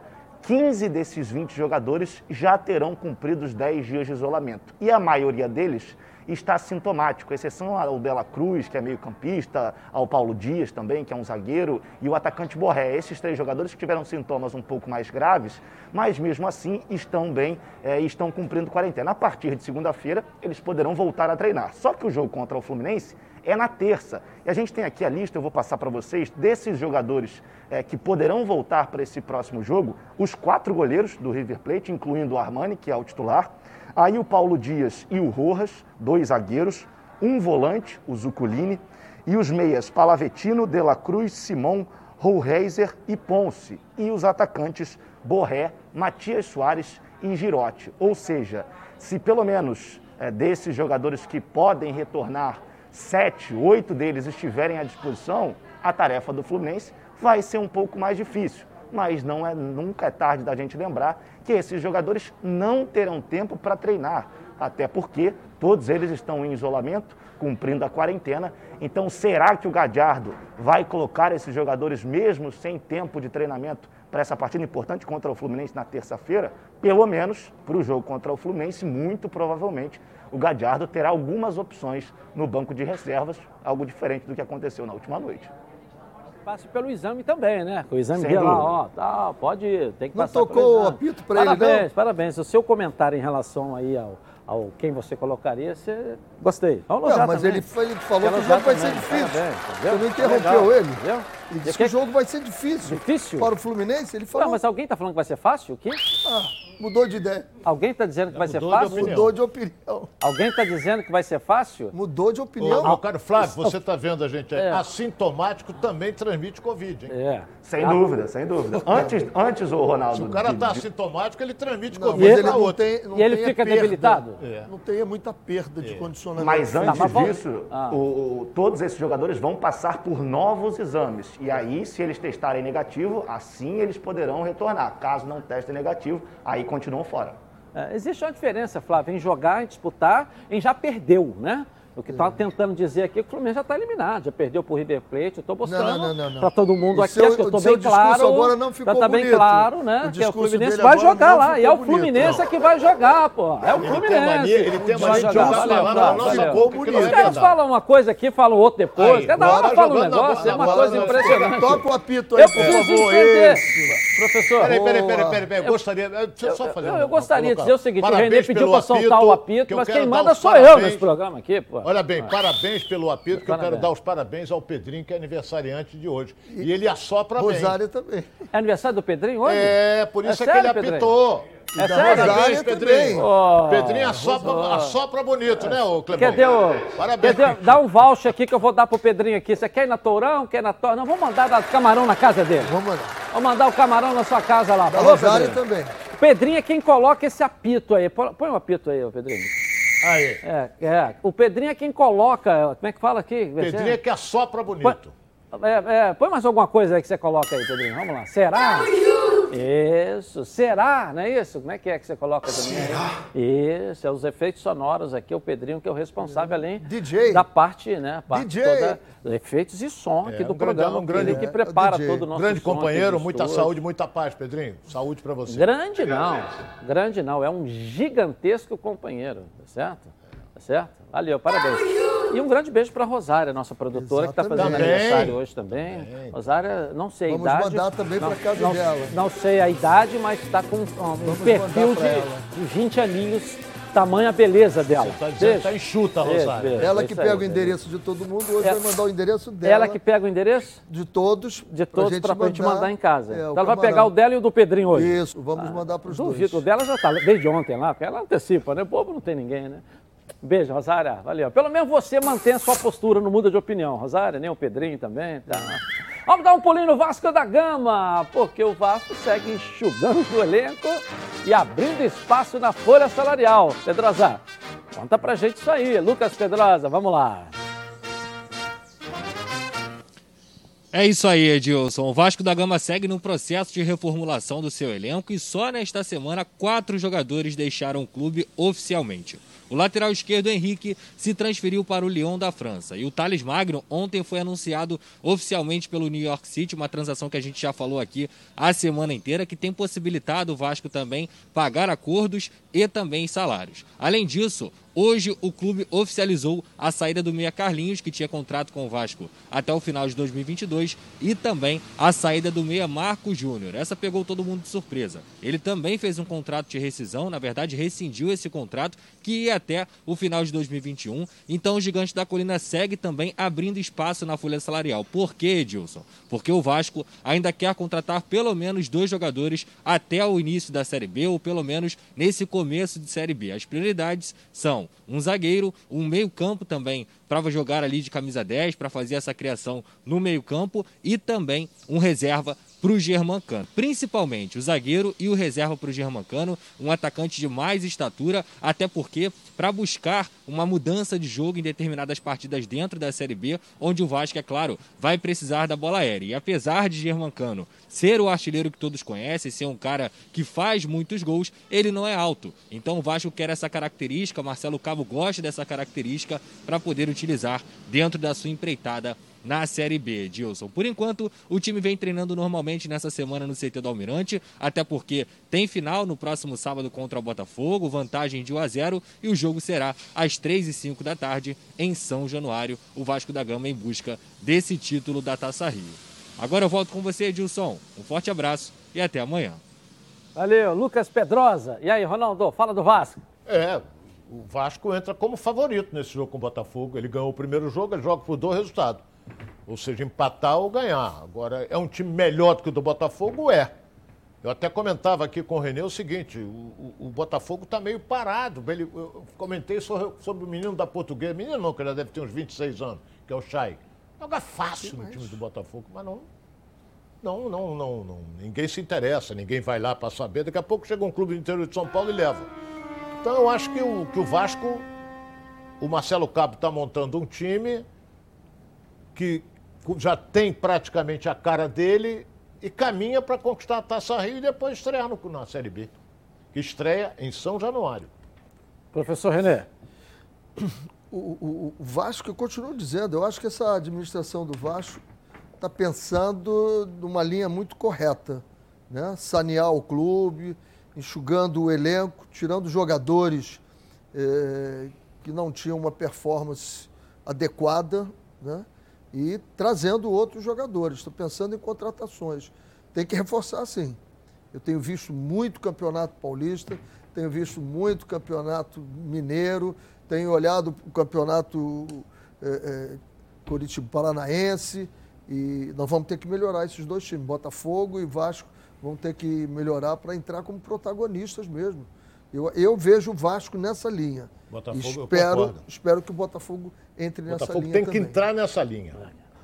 15 desses 20 jogadores já terão cumprido os 10 dias de isolamento. E a maioria deles está sintomático, exceção ao Dela Cruz, que é meio-campista, ao Paulo Dias também, que é um zagueiro, e o atacante Borré. Esses três jogadores que tiveram sintomas um pouco mais graves, mas mesmo assim estão bem e estão cumprindo quarentena. A partir de segunda-feira, eles poderão voltar a treinar. Só que o jogo contra o Fluminense é na terça. E a gente tem aqui a lista, eu vou passar para vocês, desses jogadores que poderão voltar para esse próximo jogo, os 4 goleiros do River Plate, incluindo o Armani, que é o titular, aí o Paulo Dias e o Rojas, 2 zagueiros, um volante, o Zuculini, e os meias Palavetino, De La Cruz, Simão, Rohreiser e Ponce, e os atacantes Borré, Matias Soares e Girotti. Ou seja, se pelo menos desses jogadores que podem retornar, 7, 8 deles estiverem à disposição, a tarefa do Fluminense vai ser um pouco mais difícil. Mas não é, nunca é tarde da gente lembrar que esses jogadores não terão tempo para treinar, até porque todos eles estão em isolamento, cumprindo a quarentena. Então, será que o Gadiardo vai colocar esses jogadores mesmo sem tempo de treinamento para essa partida importante contra o Fluminense na terça-feira? Pelo menos para o jogo contra o Fluminense, muito provavelmente o Gadiardo terá algumas opções no banco de reservas, algo diferente do que aconteceu na última noite. Passo pelo exame também, né? O exame via lá, ó, tá, pode ir, tem que não passar. Não tocou o apito para ele, não? Parabéns. O seu comentário em relação aí ao quem você colocaria, você gostei. Não, mas ele falou que o jogo vai ser difícil. Parabéns, não interrompeu ele. Entendeu? Ele disse que o jogo vai ser difícil. Difícil? Para o Fluminense, ele falou. Não, mas alguém tá falando que vai ser fácil? O quê? Mudou de ideia. Alguém está dizendo que vai ser fácil? Mudou de opinião. Alguém está dizendo que vai ser fácil? Mudou de opinião. Ô, cara, Flávio, você está vendo a gente aí. É. Assintomático também transmite Covid, hein? É. Sem dúvida. Antes, o Ronaldo... Se o cara está assintomático, ele transmite Covid. Mas ele não tem, não e ele fica debilitado? É. Não tem muita perda de condicionamento. Mas antes disso, todos esses jogadores vão passar por novos exames. E aí, se eles testarem negativo, assim eles poderão retornar. Caso não testem negativo, aí continuam fora. Existe uma diferença, Flávio, em jogar, em disputar, em já perdeu, né? O que estava tentando dizer aqui é que o Fluminense já está eliminado, já perdeu para o River Plate. Eu estou mostrando para todo mundo aqui, acho que eu estou bem claro. Agora não ficou já está bem claro, né? Que é o Fluminense vai jogar lá. E é o Fluminense que vai jogar, pô. É o Fluminense. Ele tem mania de jogar lá. Os caras falam uma coisa aqui, falam outra depois. Cada hora fala um negócio, é uma coisa impressionante. Toca o apito aí, por favor. Professor. Peraí. Gostaria. Deixa eu só fazer. Eu gostaria de dizer o seguinte: o René pediu para soltar o apito, mas quem manda sou eu nesse programa aqui, pô. Olha bem, parabéns pelo apito, que eu quero dar os parabéns ao Pedrinho, que é aniversariante de hoje. E ele assopra bem. Rosária também. É aniversário do Pedrinho hoje? É, por isso é sério, que ele apitou. É sério? Parabéns, Pedrinho. Pedrinho assopra bonito, né, ô Clemão? Parabéns. Dá um voucher aqui que eu vou dar pro Pedrinho aqui. Você quer ir na Tourão? Quer ir na Torre? Não, vamos mandar dar camarão na casa dele. Vamos mandar. Vamos mandar o camarão na sua casa lá. Da Rosária também. Pedrinho é quem coloca esse apito aí. Põe um apito aí, ô Pedrinho. Aí. O Pedrinho é quem coloca, como é que fala aqui? Pedrinho é que assopra bonito. Põe mais alguma coisa aí que você coloca aí, Pedrinho. Vamos lá. Será? Isso. Será? Não é isso? Como é que você coloca também? Isso. É os efeitos sonoros aqui. É o Pedrinho que é o responsável, além DJ. Da parte, né? DJ. Toda, efeitos e som aqui do programa. Ele que prepara todo o nosso grande som companheiro. Muita saúde, muita paz, Pedrinho. Saúde pra você. Grande não. É um gigantesco companheiro. Tá certo? Valeu, parabéns. E um grande beijo para a Rosária, nossa produtora, que está fazendo aniversário hoje também. Rosária, não sei a idade. Vamos mandar também para casa dela. Não sei a idade, mas está com um perfil de 20 aninhos. Tamanha beleza dela. Você está enxuta, Rosária. Beijo. Ela que pega o endereço de todo mundo, hoje vai mandar o endereço dela. Ela que pega o endereço? De todos, para a gente mandar em casa. Então ela vai pegar o dela e o do Pedrinho hoje. Isso, vamos mandar para os dois. Duvido, o dela já está desde ontem lá, porque ela antecipa, né? O povo não tem ninguém, né? Beijo, Rosária. Valeu. Pelo menos você mantém a sua postura, não muda de opinião, Rosária, nem o Pedrinho também. Tá. Vamos dar um pulinho no Vasco da Gama, porque o Vasco segue enxugando o elenco e abrindo espaço na folha salarial. Pedrosa, conta pra gente isso aí. Lucas Pedrosa, vamos lá. É isso aí, Edilson. O Vasco da Gama segue no processo de reformulação do seu elenco e só nesta semana 4 jogadores deixaram o clube oficialmente. O lateral esquerdo, Henrique, se transferiu para o Lyon da França. E o Thales Magno ontem foi anunciado oficialmente pelo New York City, uma transação que a gente já falou aqui a semana inteira, que tem possibilitado o Vasco também pagar acordos e também salários. Além disso, hoje o clube oficializou a saída do meia Carlinhos, que tinha contrato com o Vasco até o final de 2022, e também a saída do meia Marco Júnior. Essa pegou todo mundo de surpresa. Ele também fez um contrato de rescisão, na verdade rescindiu esse contrato, que ia até o final de 2021. Então o Gigante da Colina segue também abrindo espaço na folha salarial. Por quê, Edilson? Porque o Vasco ainda quer contratar pelo menos 2 jogadores até o início da Série B, ou pelo menos nesse começo de Série B. As prioridades são um zagueiro, um meio-campo também para jogar ali de camisa 10, para fazer essa criação no meio-campo, e também um reserva para o Germancano. Principalmente o zagueiro e o reserva para o Germancano, um atacante de mais estatura, até porque para buscar uma mudança de jogo em determinadas partidas dentro da Série B, onde o Vasco, é claro, vai precisar da bola aérea. E apesar de Germancano ser o artilheiro que todos conhecem, ser um cara que faz muitos gols, ele não é alto. Então o Vasco quer essa característica, Marcelo Cabo gosta dessa característica para poder utilizar dentro da sua empreitada na Série B, Edilson. Por enquanto, o time vem treinando normalmente nessa semana no CT do Almirante, até porque tem final no próximo sábado contra o Botafogo, vantagem de 1-0, e o jogo será às 3h05 da tarde em São Januário, o Vasco da Gama em busca desse título da Taça Rio. Agora eu volto com você, Edilson. Um forte abraço e até amanhã. Valeu, Lucas Pedrosa. E aí, Ronaldo, fala do Vasco. O Vasco entra como favorito nesse jogo com o Botafogo. Ele ganhou o primeiro jogo, ele joga por 2 resultados. Ou seja, empatar ou ganhar. Agora, é um time melhor do que o do Botafogo? Eu até comentava aqui com o Renê o seguinte, o Botafogo está meio parado. Eu comentei sobre o menino da Portuguesa. Menino não, que ele já deve ter uns 26 anos, que é o Chay. Joga fácil no time do Botafogo, mas não. Ninguém se interessa, ninguém vai lá para saber. Daqui a pouco chega um clube do interior de São Paulo e leva. Então, eu acho que o Vasco, o Marcelo Cabo está montando um time que já tem praticamente a cara dele e caminha para conquistar a Taça Rio e depois estrear na Série B, que estreia em São Januário. Professor René. O Vasco, eu continuo dizendo, eu acho que essa administração do Vasco está pensando numa linha muito correta, né? Sanear o clube, enxugando o elenco, tirando jogadores que não tinham uma performance adequada, né? E trazendo outros jogadores. Estou pensando em contratações. Tem que reforçar, sim. Eu tenho visto muito campeonato paulista, tenho visto muito campeonato mineiro, tenho olhado o campeonato Curitiba-Paranaense, e nós vamos ter que melhorar esses 2 times, Botafogo e Vasco. Vão ter que melhorar para entrar como protagonistas mesmo. Eu vejo o Vasco nessa linha. Botafogo, espero que o Botafogo entre nessa linha. O Botafogo tem também que entrar nessa linha.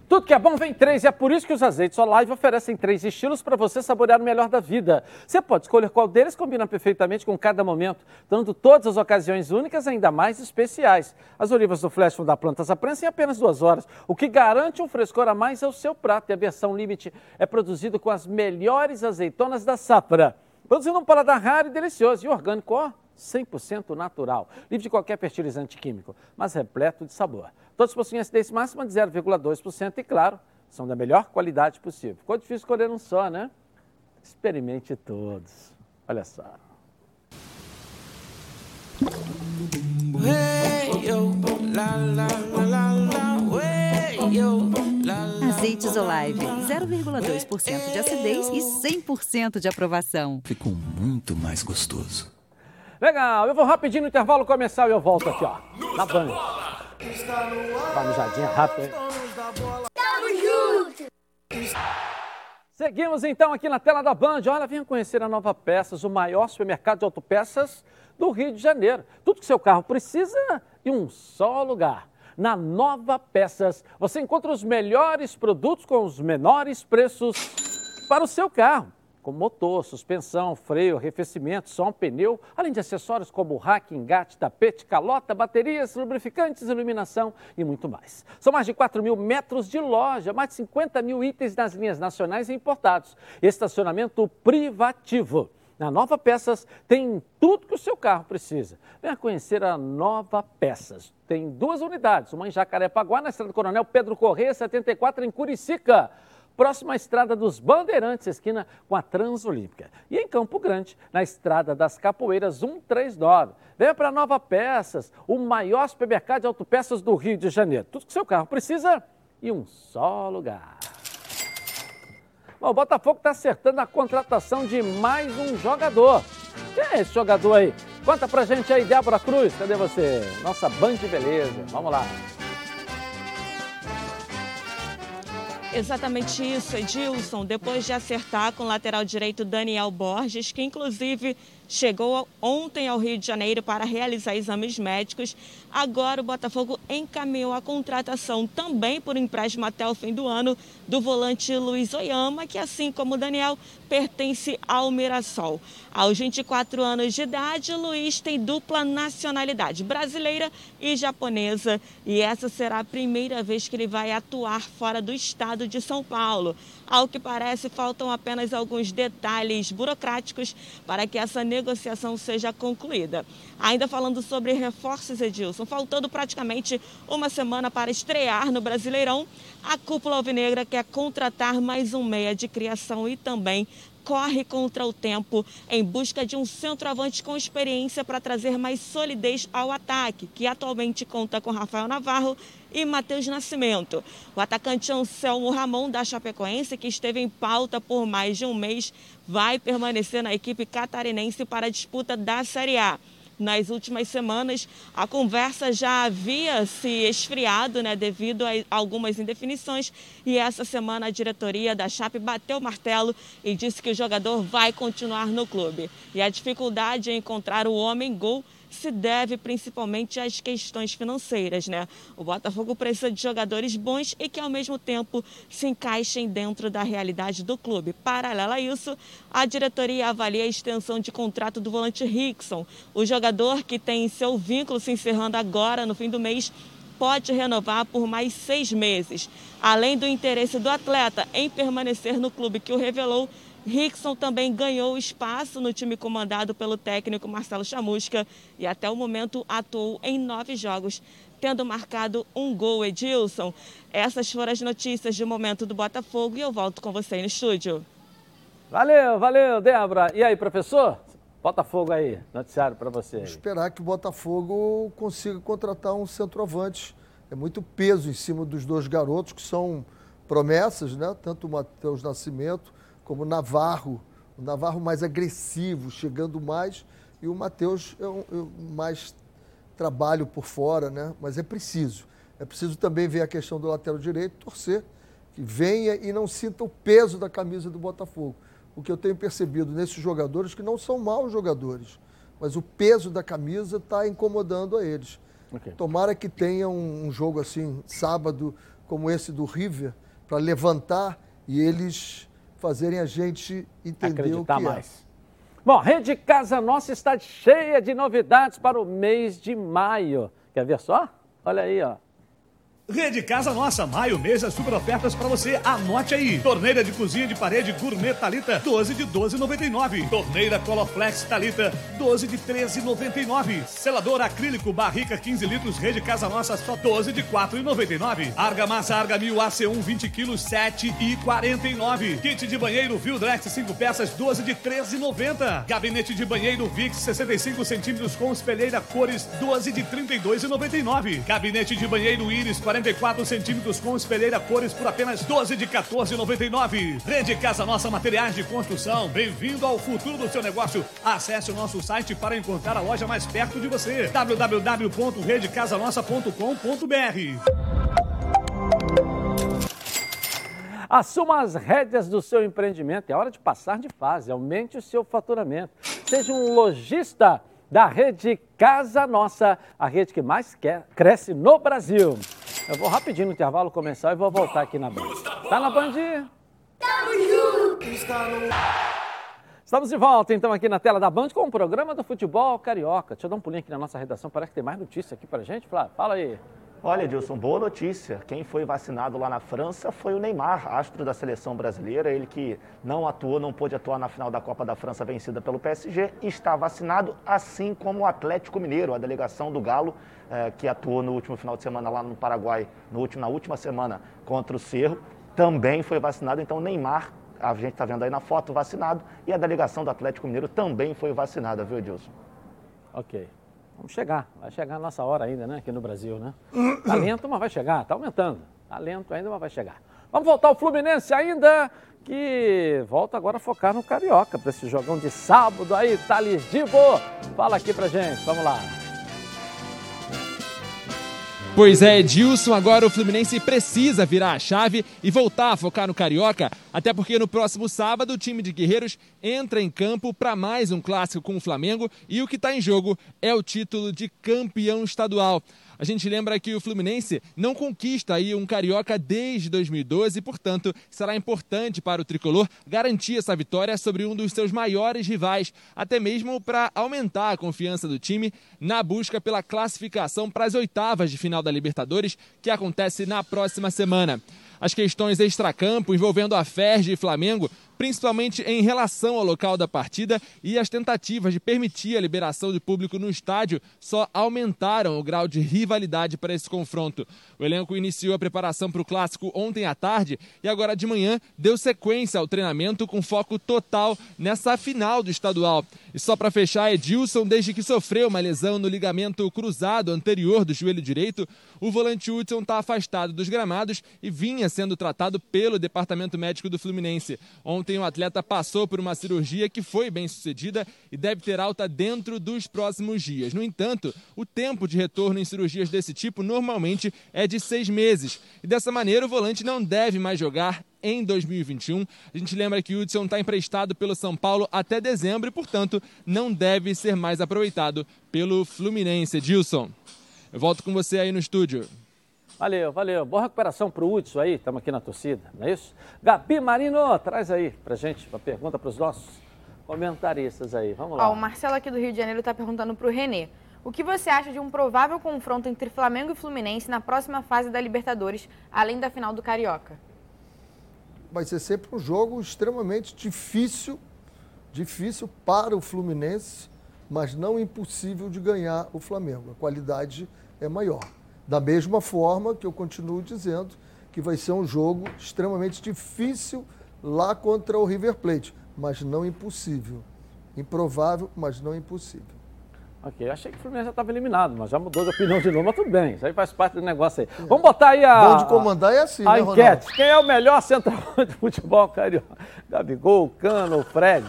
Tudo que é bom vem 3, e é por isso que os azeites Olive oferecem 3 estilos para você saborear o melhor da vida. Você pode escolher qual deles combina perfeitamente com cada momento, dando todas as ocasiões únicas ainda mais especiais. As olivas do Flash vão dar plantas à prensa em apenas 2 horas, o que garante um frescor a mais ao seu prato. E a versão Limite é produzido com as melhores azeitonas da safra, produzindo um paladar raro e delicioso, e orgânico, 100% natural, livre de qualquer fertilizante químico, mas repleto de sabor. Todos possuem acidez máxima de 0,2% e, claro, são da melhor qualidade possível. Ficou difícil escolher um só, né? Experimente todos. Olha só. Azeites Olive, 0,2% de acidez e 100% de aprovação. Ficou muito mais gostoso. Legal, eu vou rapidinho no intervalo comercial e eu volto aqui, na Band. Famujadinha rápida. Tamo junto! Seguimos então aqui na tela da Band. Olha, venha conhecer a Nova Peças, o maior supermercado de autopeças do Rio de Janeiro. Tudo que seu carro precisa em um só lugar. Na Nova Peças, você encontra os melhores produtos com os menores preços para o seu carro. como motor, suspensão, freio, arrefecimento, som, pneu, além de acessórios como rack, engate, tapete, calota, baterias, lubrificantes, iluminação e muito mais. São mais de 4.000 metros de loja, mais de 50.000 itens nas linhas nacionais e importados. Estacionamento privativo. Na Nova Peças tem tudo que o seu carro precisa. Venha conhecer a Nova Peças. Tem duas unidades, uma em Jacarepaguá, na Estrada do Coronel Pedro Corrêa, 74, em Curicica, próxima à Estrada dos Bandeirantes, esquina com a Transolímpica. E em Campo Grande, na Estrada das Capoeiras, 139. Venha para a Nova Peças, o maior supermercado de autopeças do Rio de Janeiro. Tudo que o seu carro precisa e um só lugar. Bom, o Botafogo está acertando a contratação de mais um jogador. Quem é esse jogador aí? Conta pra gente aí, Débora Cruz. Cadê você? Nossa Band de Beleza. Vamos lá. Exatamente isso, Edilson. Depois de acertar com o lateral direito Daniel Borges, que inclusive chegou ontem ao Rio de Janeiro para realizar exames médicos, agora o Botafogo encaminhou a contratação também por empréstimo até o fim do ano do volante Luiz Oyama, que assim como Daniel, pertence ao Mirassol. Aos 24 anos de idade, Luiz tem dupla nacionalidade, brasileira e japonesa, e essa será a primeira vez que ele vai atuar fora do estado de São Paulo. Ao que parece, faltam apenas alguns detalhes burocráticos para que essa negociação seja concluída. Ainda falando sobre reforços, Edilson, faltando praticamente uma semana para estrear no Brasileirão, a cúpula alvinegra quer contratar mais um meia de criação e também corre contra o tempo em busca de um centroavante com experiência para trazer mais solidez ao ataque, que atualmente conta com Rafael Navarro e Matheus Nascimento. O atacante Anselmo Ramon, da Chapecoense, que esteve em pauta por mais de um mês, vai permanecer na equipe catarinense para a disputa da Série A. Nas últimas semanas, a conversa já havia se esfriado, devido a algumas indefinições. E essa semana a diretoria da Chape bateu o martelo e disse que o jogador vai continuar no clube. E a dificuldade em encontrar o homem-gol se deve principalmente às questões financeiras, O Botafogo precisa de jogadores bons e que, ao mesmo tempo, se encaixem dentro da realidade do clube. Paralelo a isso, a diretoria avalia a extensão de contrato do volante Rickson. O jogador, que tem seu vínculo se encerrando agora, no fim do mês, pode renovar por mais 6 meses. Além do interesse do atleta em permanecer no clube que o revelou, Rickson também ganhou espaço no time comandado pelo técnico Marcelo Chamusca e até o momento atuou em 9 jogos, tendo marcado 1 gol, Edilson. Essas foram as notícias de momento do Botafogo e eu volto com você aí no estúdio. Valeu, Débora. E aí, professor? Botafogo aí, noticiário para você. Vou esperar que o Botafogo consiga contratar um centroavante. É muito peso em cima dos 2 garotos que são promessas, Tanto o Matheus Nascimento como o Navarro mais agressivo, chegando mais, e o Matheus mais trabalho por fora, Mas é preciso também ver a questão do lateral direito, torcer que venha e não sinta o peso da camisa do Botafogo. O que eu tenho percebido nesses jogadores, que não são maus jogadores, mas o peso da camisa está incomodando a eles. Okay. Tomara que tenha um jogo assim, sábado, como esse do River, para levantar e eles fazerem a gente entender acreditar o que mais. É. Bom, a Rede Casa Nossa está cheia de novidades para o mês de maio. Quer ver só? Olha aí, ó. Rede Casa Nossa, maio, mês, as super ofertas para você, anote aí. Torneira de cozinha de parede Gourmet Thalita, 12 de 12,99. Torneira Coloflex Thalita, 12 de 13,99. Selador acrílico barrica 15 litros, Rede Casa Nossa, só 12 de 4,99. Argamassa Argamil AC1 20 quilos, 7,49. Kit de banheiro Vildrex 5 peças, 12 de 13,90. Gabinete de banheiro Vix 65 centímetros com espelheira cores, 12 de 32,99. Gabinete de banheiro Íris 44 centímetros com espelheira cores por apenas 12 de 14,99. Rede Casa Nossa Materiais de Construção. Bem-vindo ao futuro do seu negócio. Acesse o nosso site para encontrar a loja mais perto de você. www.redecasanossa.com.br. Assuma as rédeas do seu empreendimento. É hora de passar de fase. Aumente o seu faturamento. Seja um lojista da Rede Casa Nossa, a rede que mais cresce no Brasil. Eu vou rapidinho no intervalo começar e vou voltar aqui na Band. Tá na Band? Tamo junto! Estamos de volta, então, aqui na tela da Band com o programa do Futebol Carioca. Deixa eu dar um pulinho aqui na nossa redação, parece que tem mais notícia aqui pra gente, Flávio. Fala aí. Olha, Edilson, boa notícia. Quem foi vacinado lá na França foi o Neymar, astro da seleção brasileira. Ele que não atuou, não pôde atuar na final da Copa da França vencida pelo PSG, está vacinado, assim como o Atlético Mineiro, a delegação do Galo, que atuou no último final de semana lá no Paraguai, na última semana contra o Cerro, também foi vacinado. Então, Neymar, a gente está vendo aí na foto, vacinado, e a delegação do Atlético Mineiro também foi vacinada, viu, Edilson? Ok. Vamos chegar, vai chegar a nossa hora ainda, né, aqui no Brasil, né? Tá lento, mas vai chegar, tá aumentando. Tá lento ainda, mas vai chegar. Vamos voltar ao Fluminense ainda, que volta agora a focar no Carioca, para esse jogão de sábado aí, Thales Dibo. Fala aqui pra gente, vamos lá. Pois é, Edilson, agora o Fluminense precisa virar a chave e voltar a focar no Carioca, até porque no próximo sábado o time de Guerreiros entra em campo para mais um clássico com o Flamengo e o que está em jogo é o título de campeão estadual. A gente lembra que o Fluminense não conquista aí um Carioca desde 2012 e, portanto, será importante para o tricolor garantir essa vitória sobre um dos seus maiores rivais, até mesmo para aumentar a confiança do time na busca pela classificação para as oitavas de final da Libertadores, que acontece na próxima semana. As questões extracampo envolvendo a Ferj e Flamengo, principalmente em relação ao local da partida, e as tentativas de permitir a liberação de público no estádio só aumentaram o grau de rivalidade para esse confronto. O elenco iniciou a preparação para o clássico ontem à tarde e agora de manhã deu sequência ao treinamento com foco total nessa final do estadual. E só para fechar, Edilson, desde que sofreu uma lesão no ligamento cruzado anterior do joelho direito, o volante Hudson está afastado dos gramados e vinha sendo tratado pelo Departamento Médico do Fluminense. Ontem o atleta passou por uma cirurgia que foi bem sucedida e deve ter alta dentro dos próximos dias. No entanto, o tempo de retorno em cirurgias desse tipo normalmente é de 6 meses. E dessa maneira o volante não deve mais jogar em 2021. A gente lembra que o Hudson está emprestado pelo São Paulo até dezembro e, portanto, não deve ser mais aproveitado pelo Fluminense. Edilson, eu volto com você aí no estúdio. Valeu, valeu. Boa recuperação para o Hudson aí, estamos aqui na torcida, não é isso? Gabi Marino, traz aí pra gente uma pergunta para os nossos comentaristas aí, vamos lá. Ó, o Marcelo aqui do Rio de Janeiro está perguntando para o Renê. O que você acha de um provável confronto entre Flamengo e Fluminense na próxima fase da Libertadores, além da final do Carioca? Vai ser sempre um jogo extremamente difícil para o Fluminense, mas não impossível de ganhar o Flamengo. A qualidade é maior. Da mesma forma que eu continuo dizendo que vai ser um jogo extremamente difícil lá contra o River Plate, mas não impossível. Improvável, mas não impossível. Ok, achei que o Fluminense já estava eliminado, mas já mudou de opinião de novo, mas tudo bem, isso aí faz parte do negócio aí. É. Vamos botar aí a... Bom de comandar é assim, a né, Ronaldo? Enquete, quem é o melhor centroavante de futebol carioca? Gabigol, Cano, o Fred?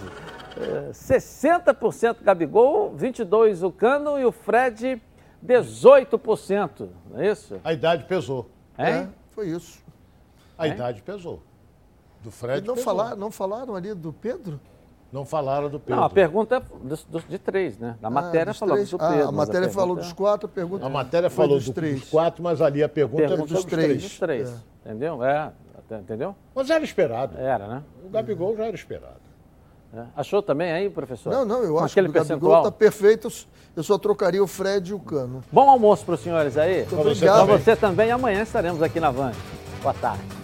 60% Gabigol, 22% o Cano e o Fred... 18%, não é isso? A idade pesou. É? Foi isso. A idade pesou. Do Fred não pesou. Não falaram ali do Pedro? Não falaram do Pedro. Não, a pergunta é de 3, né? Na matéria falou do Pedro. A matéria falou dos 4, a pergunta... A matéria falou dos 4, mas ali a pergunta é dos 3. Dos 3, entendeu? Entendeu? Mas era esperado. Era, né? O Gabigol já era esperado. É. Achou também aí, professor? Não, eu acho que o Gabigol está perfeito. Eu só trocaria o Fred e o Cano. Bom almoço para os senhores aí. Obrigado. Para você também. Amanhã estaremos aqui na Van. Boa tarde.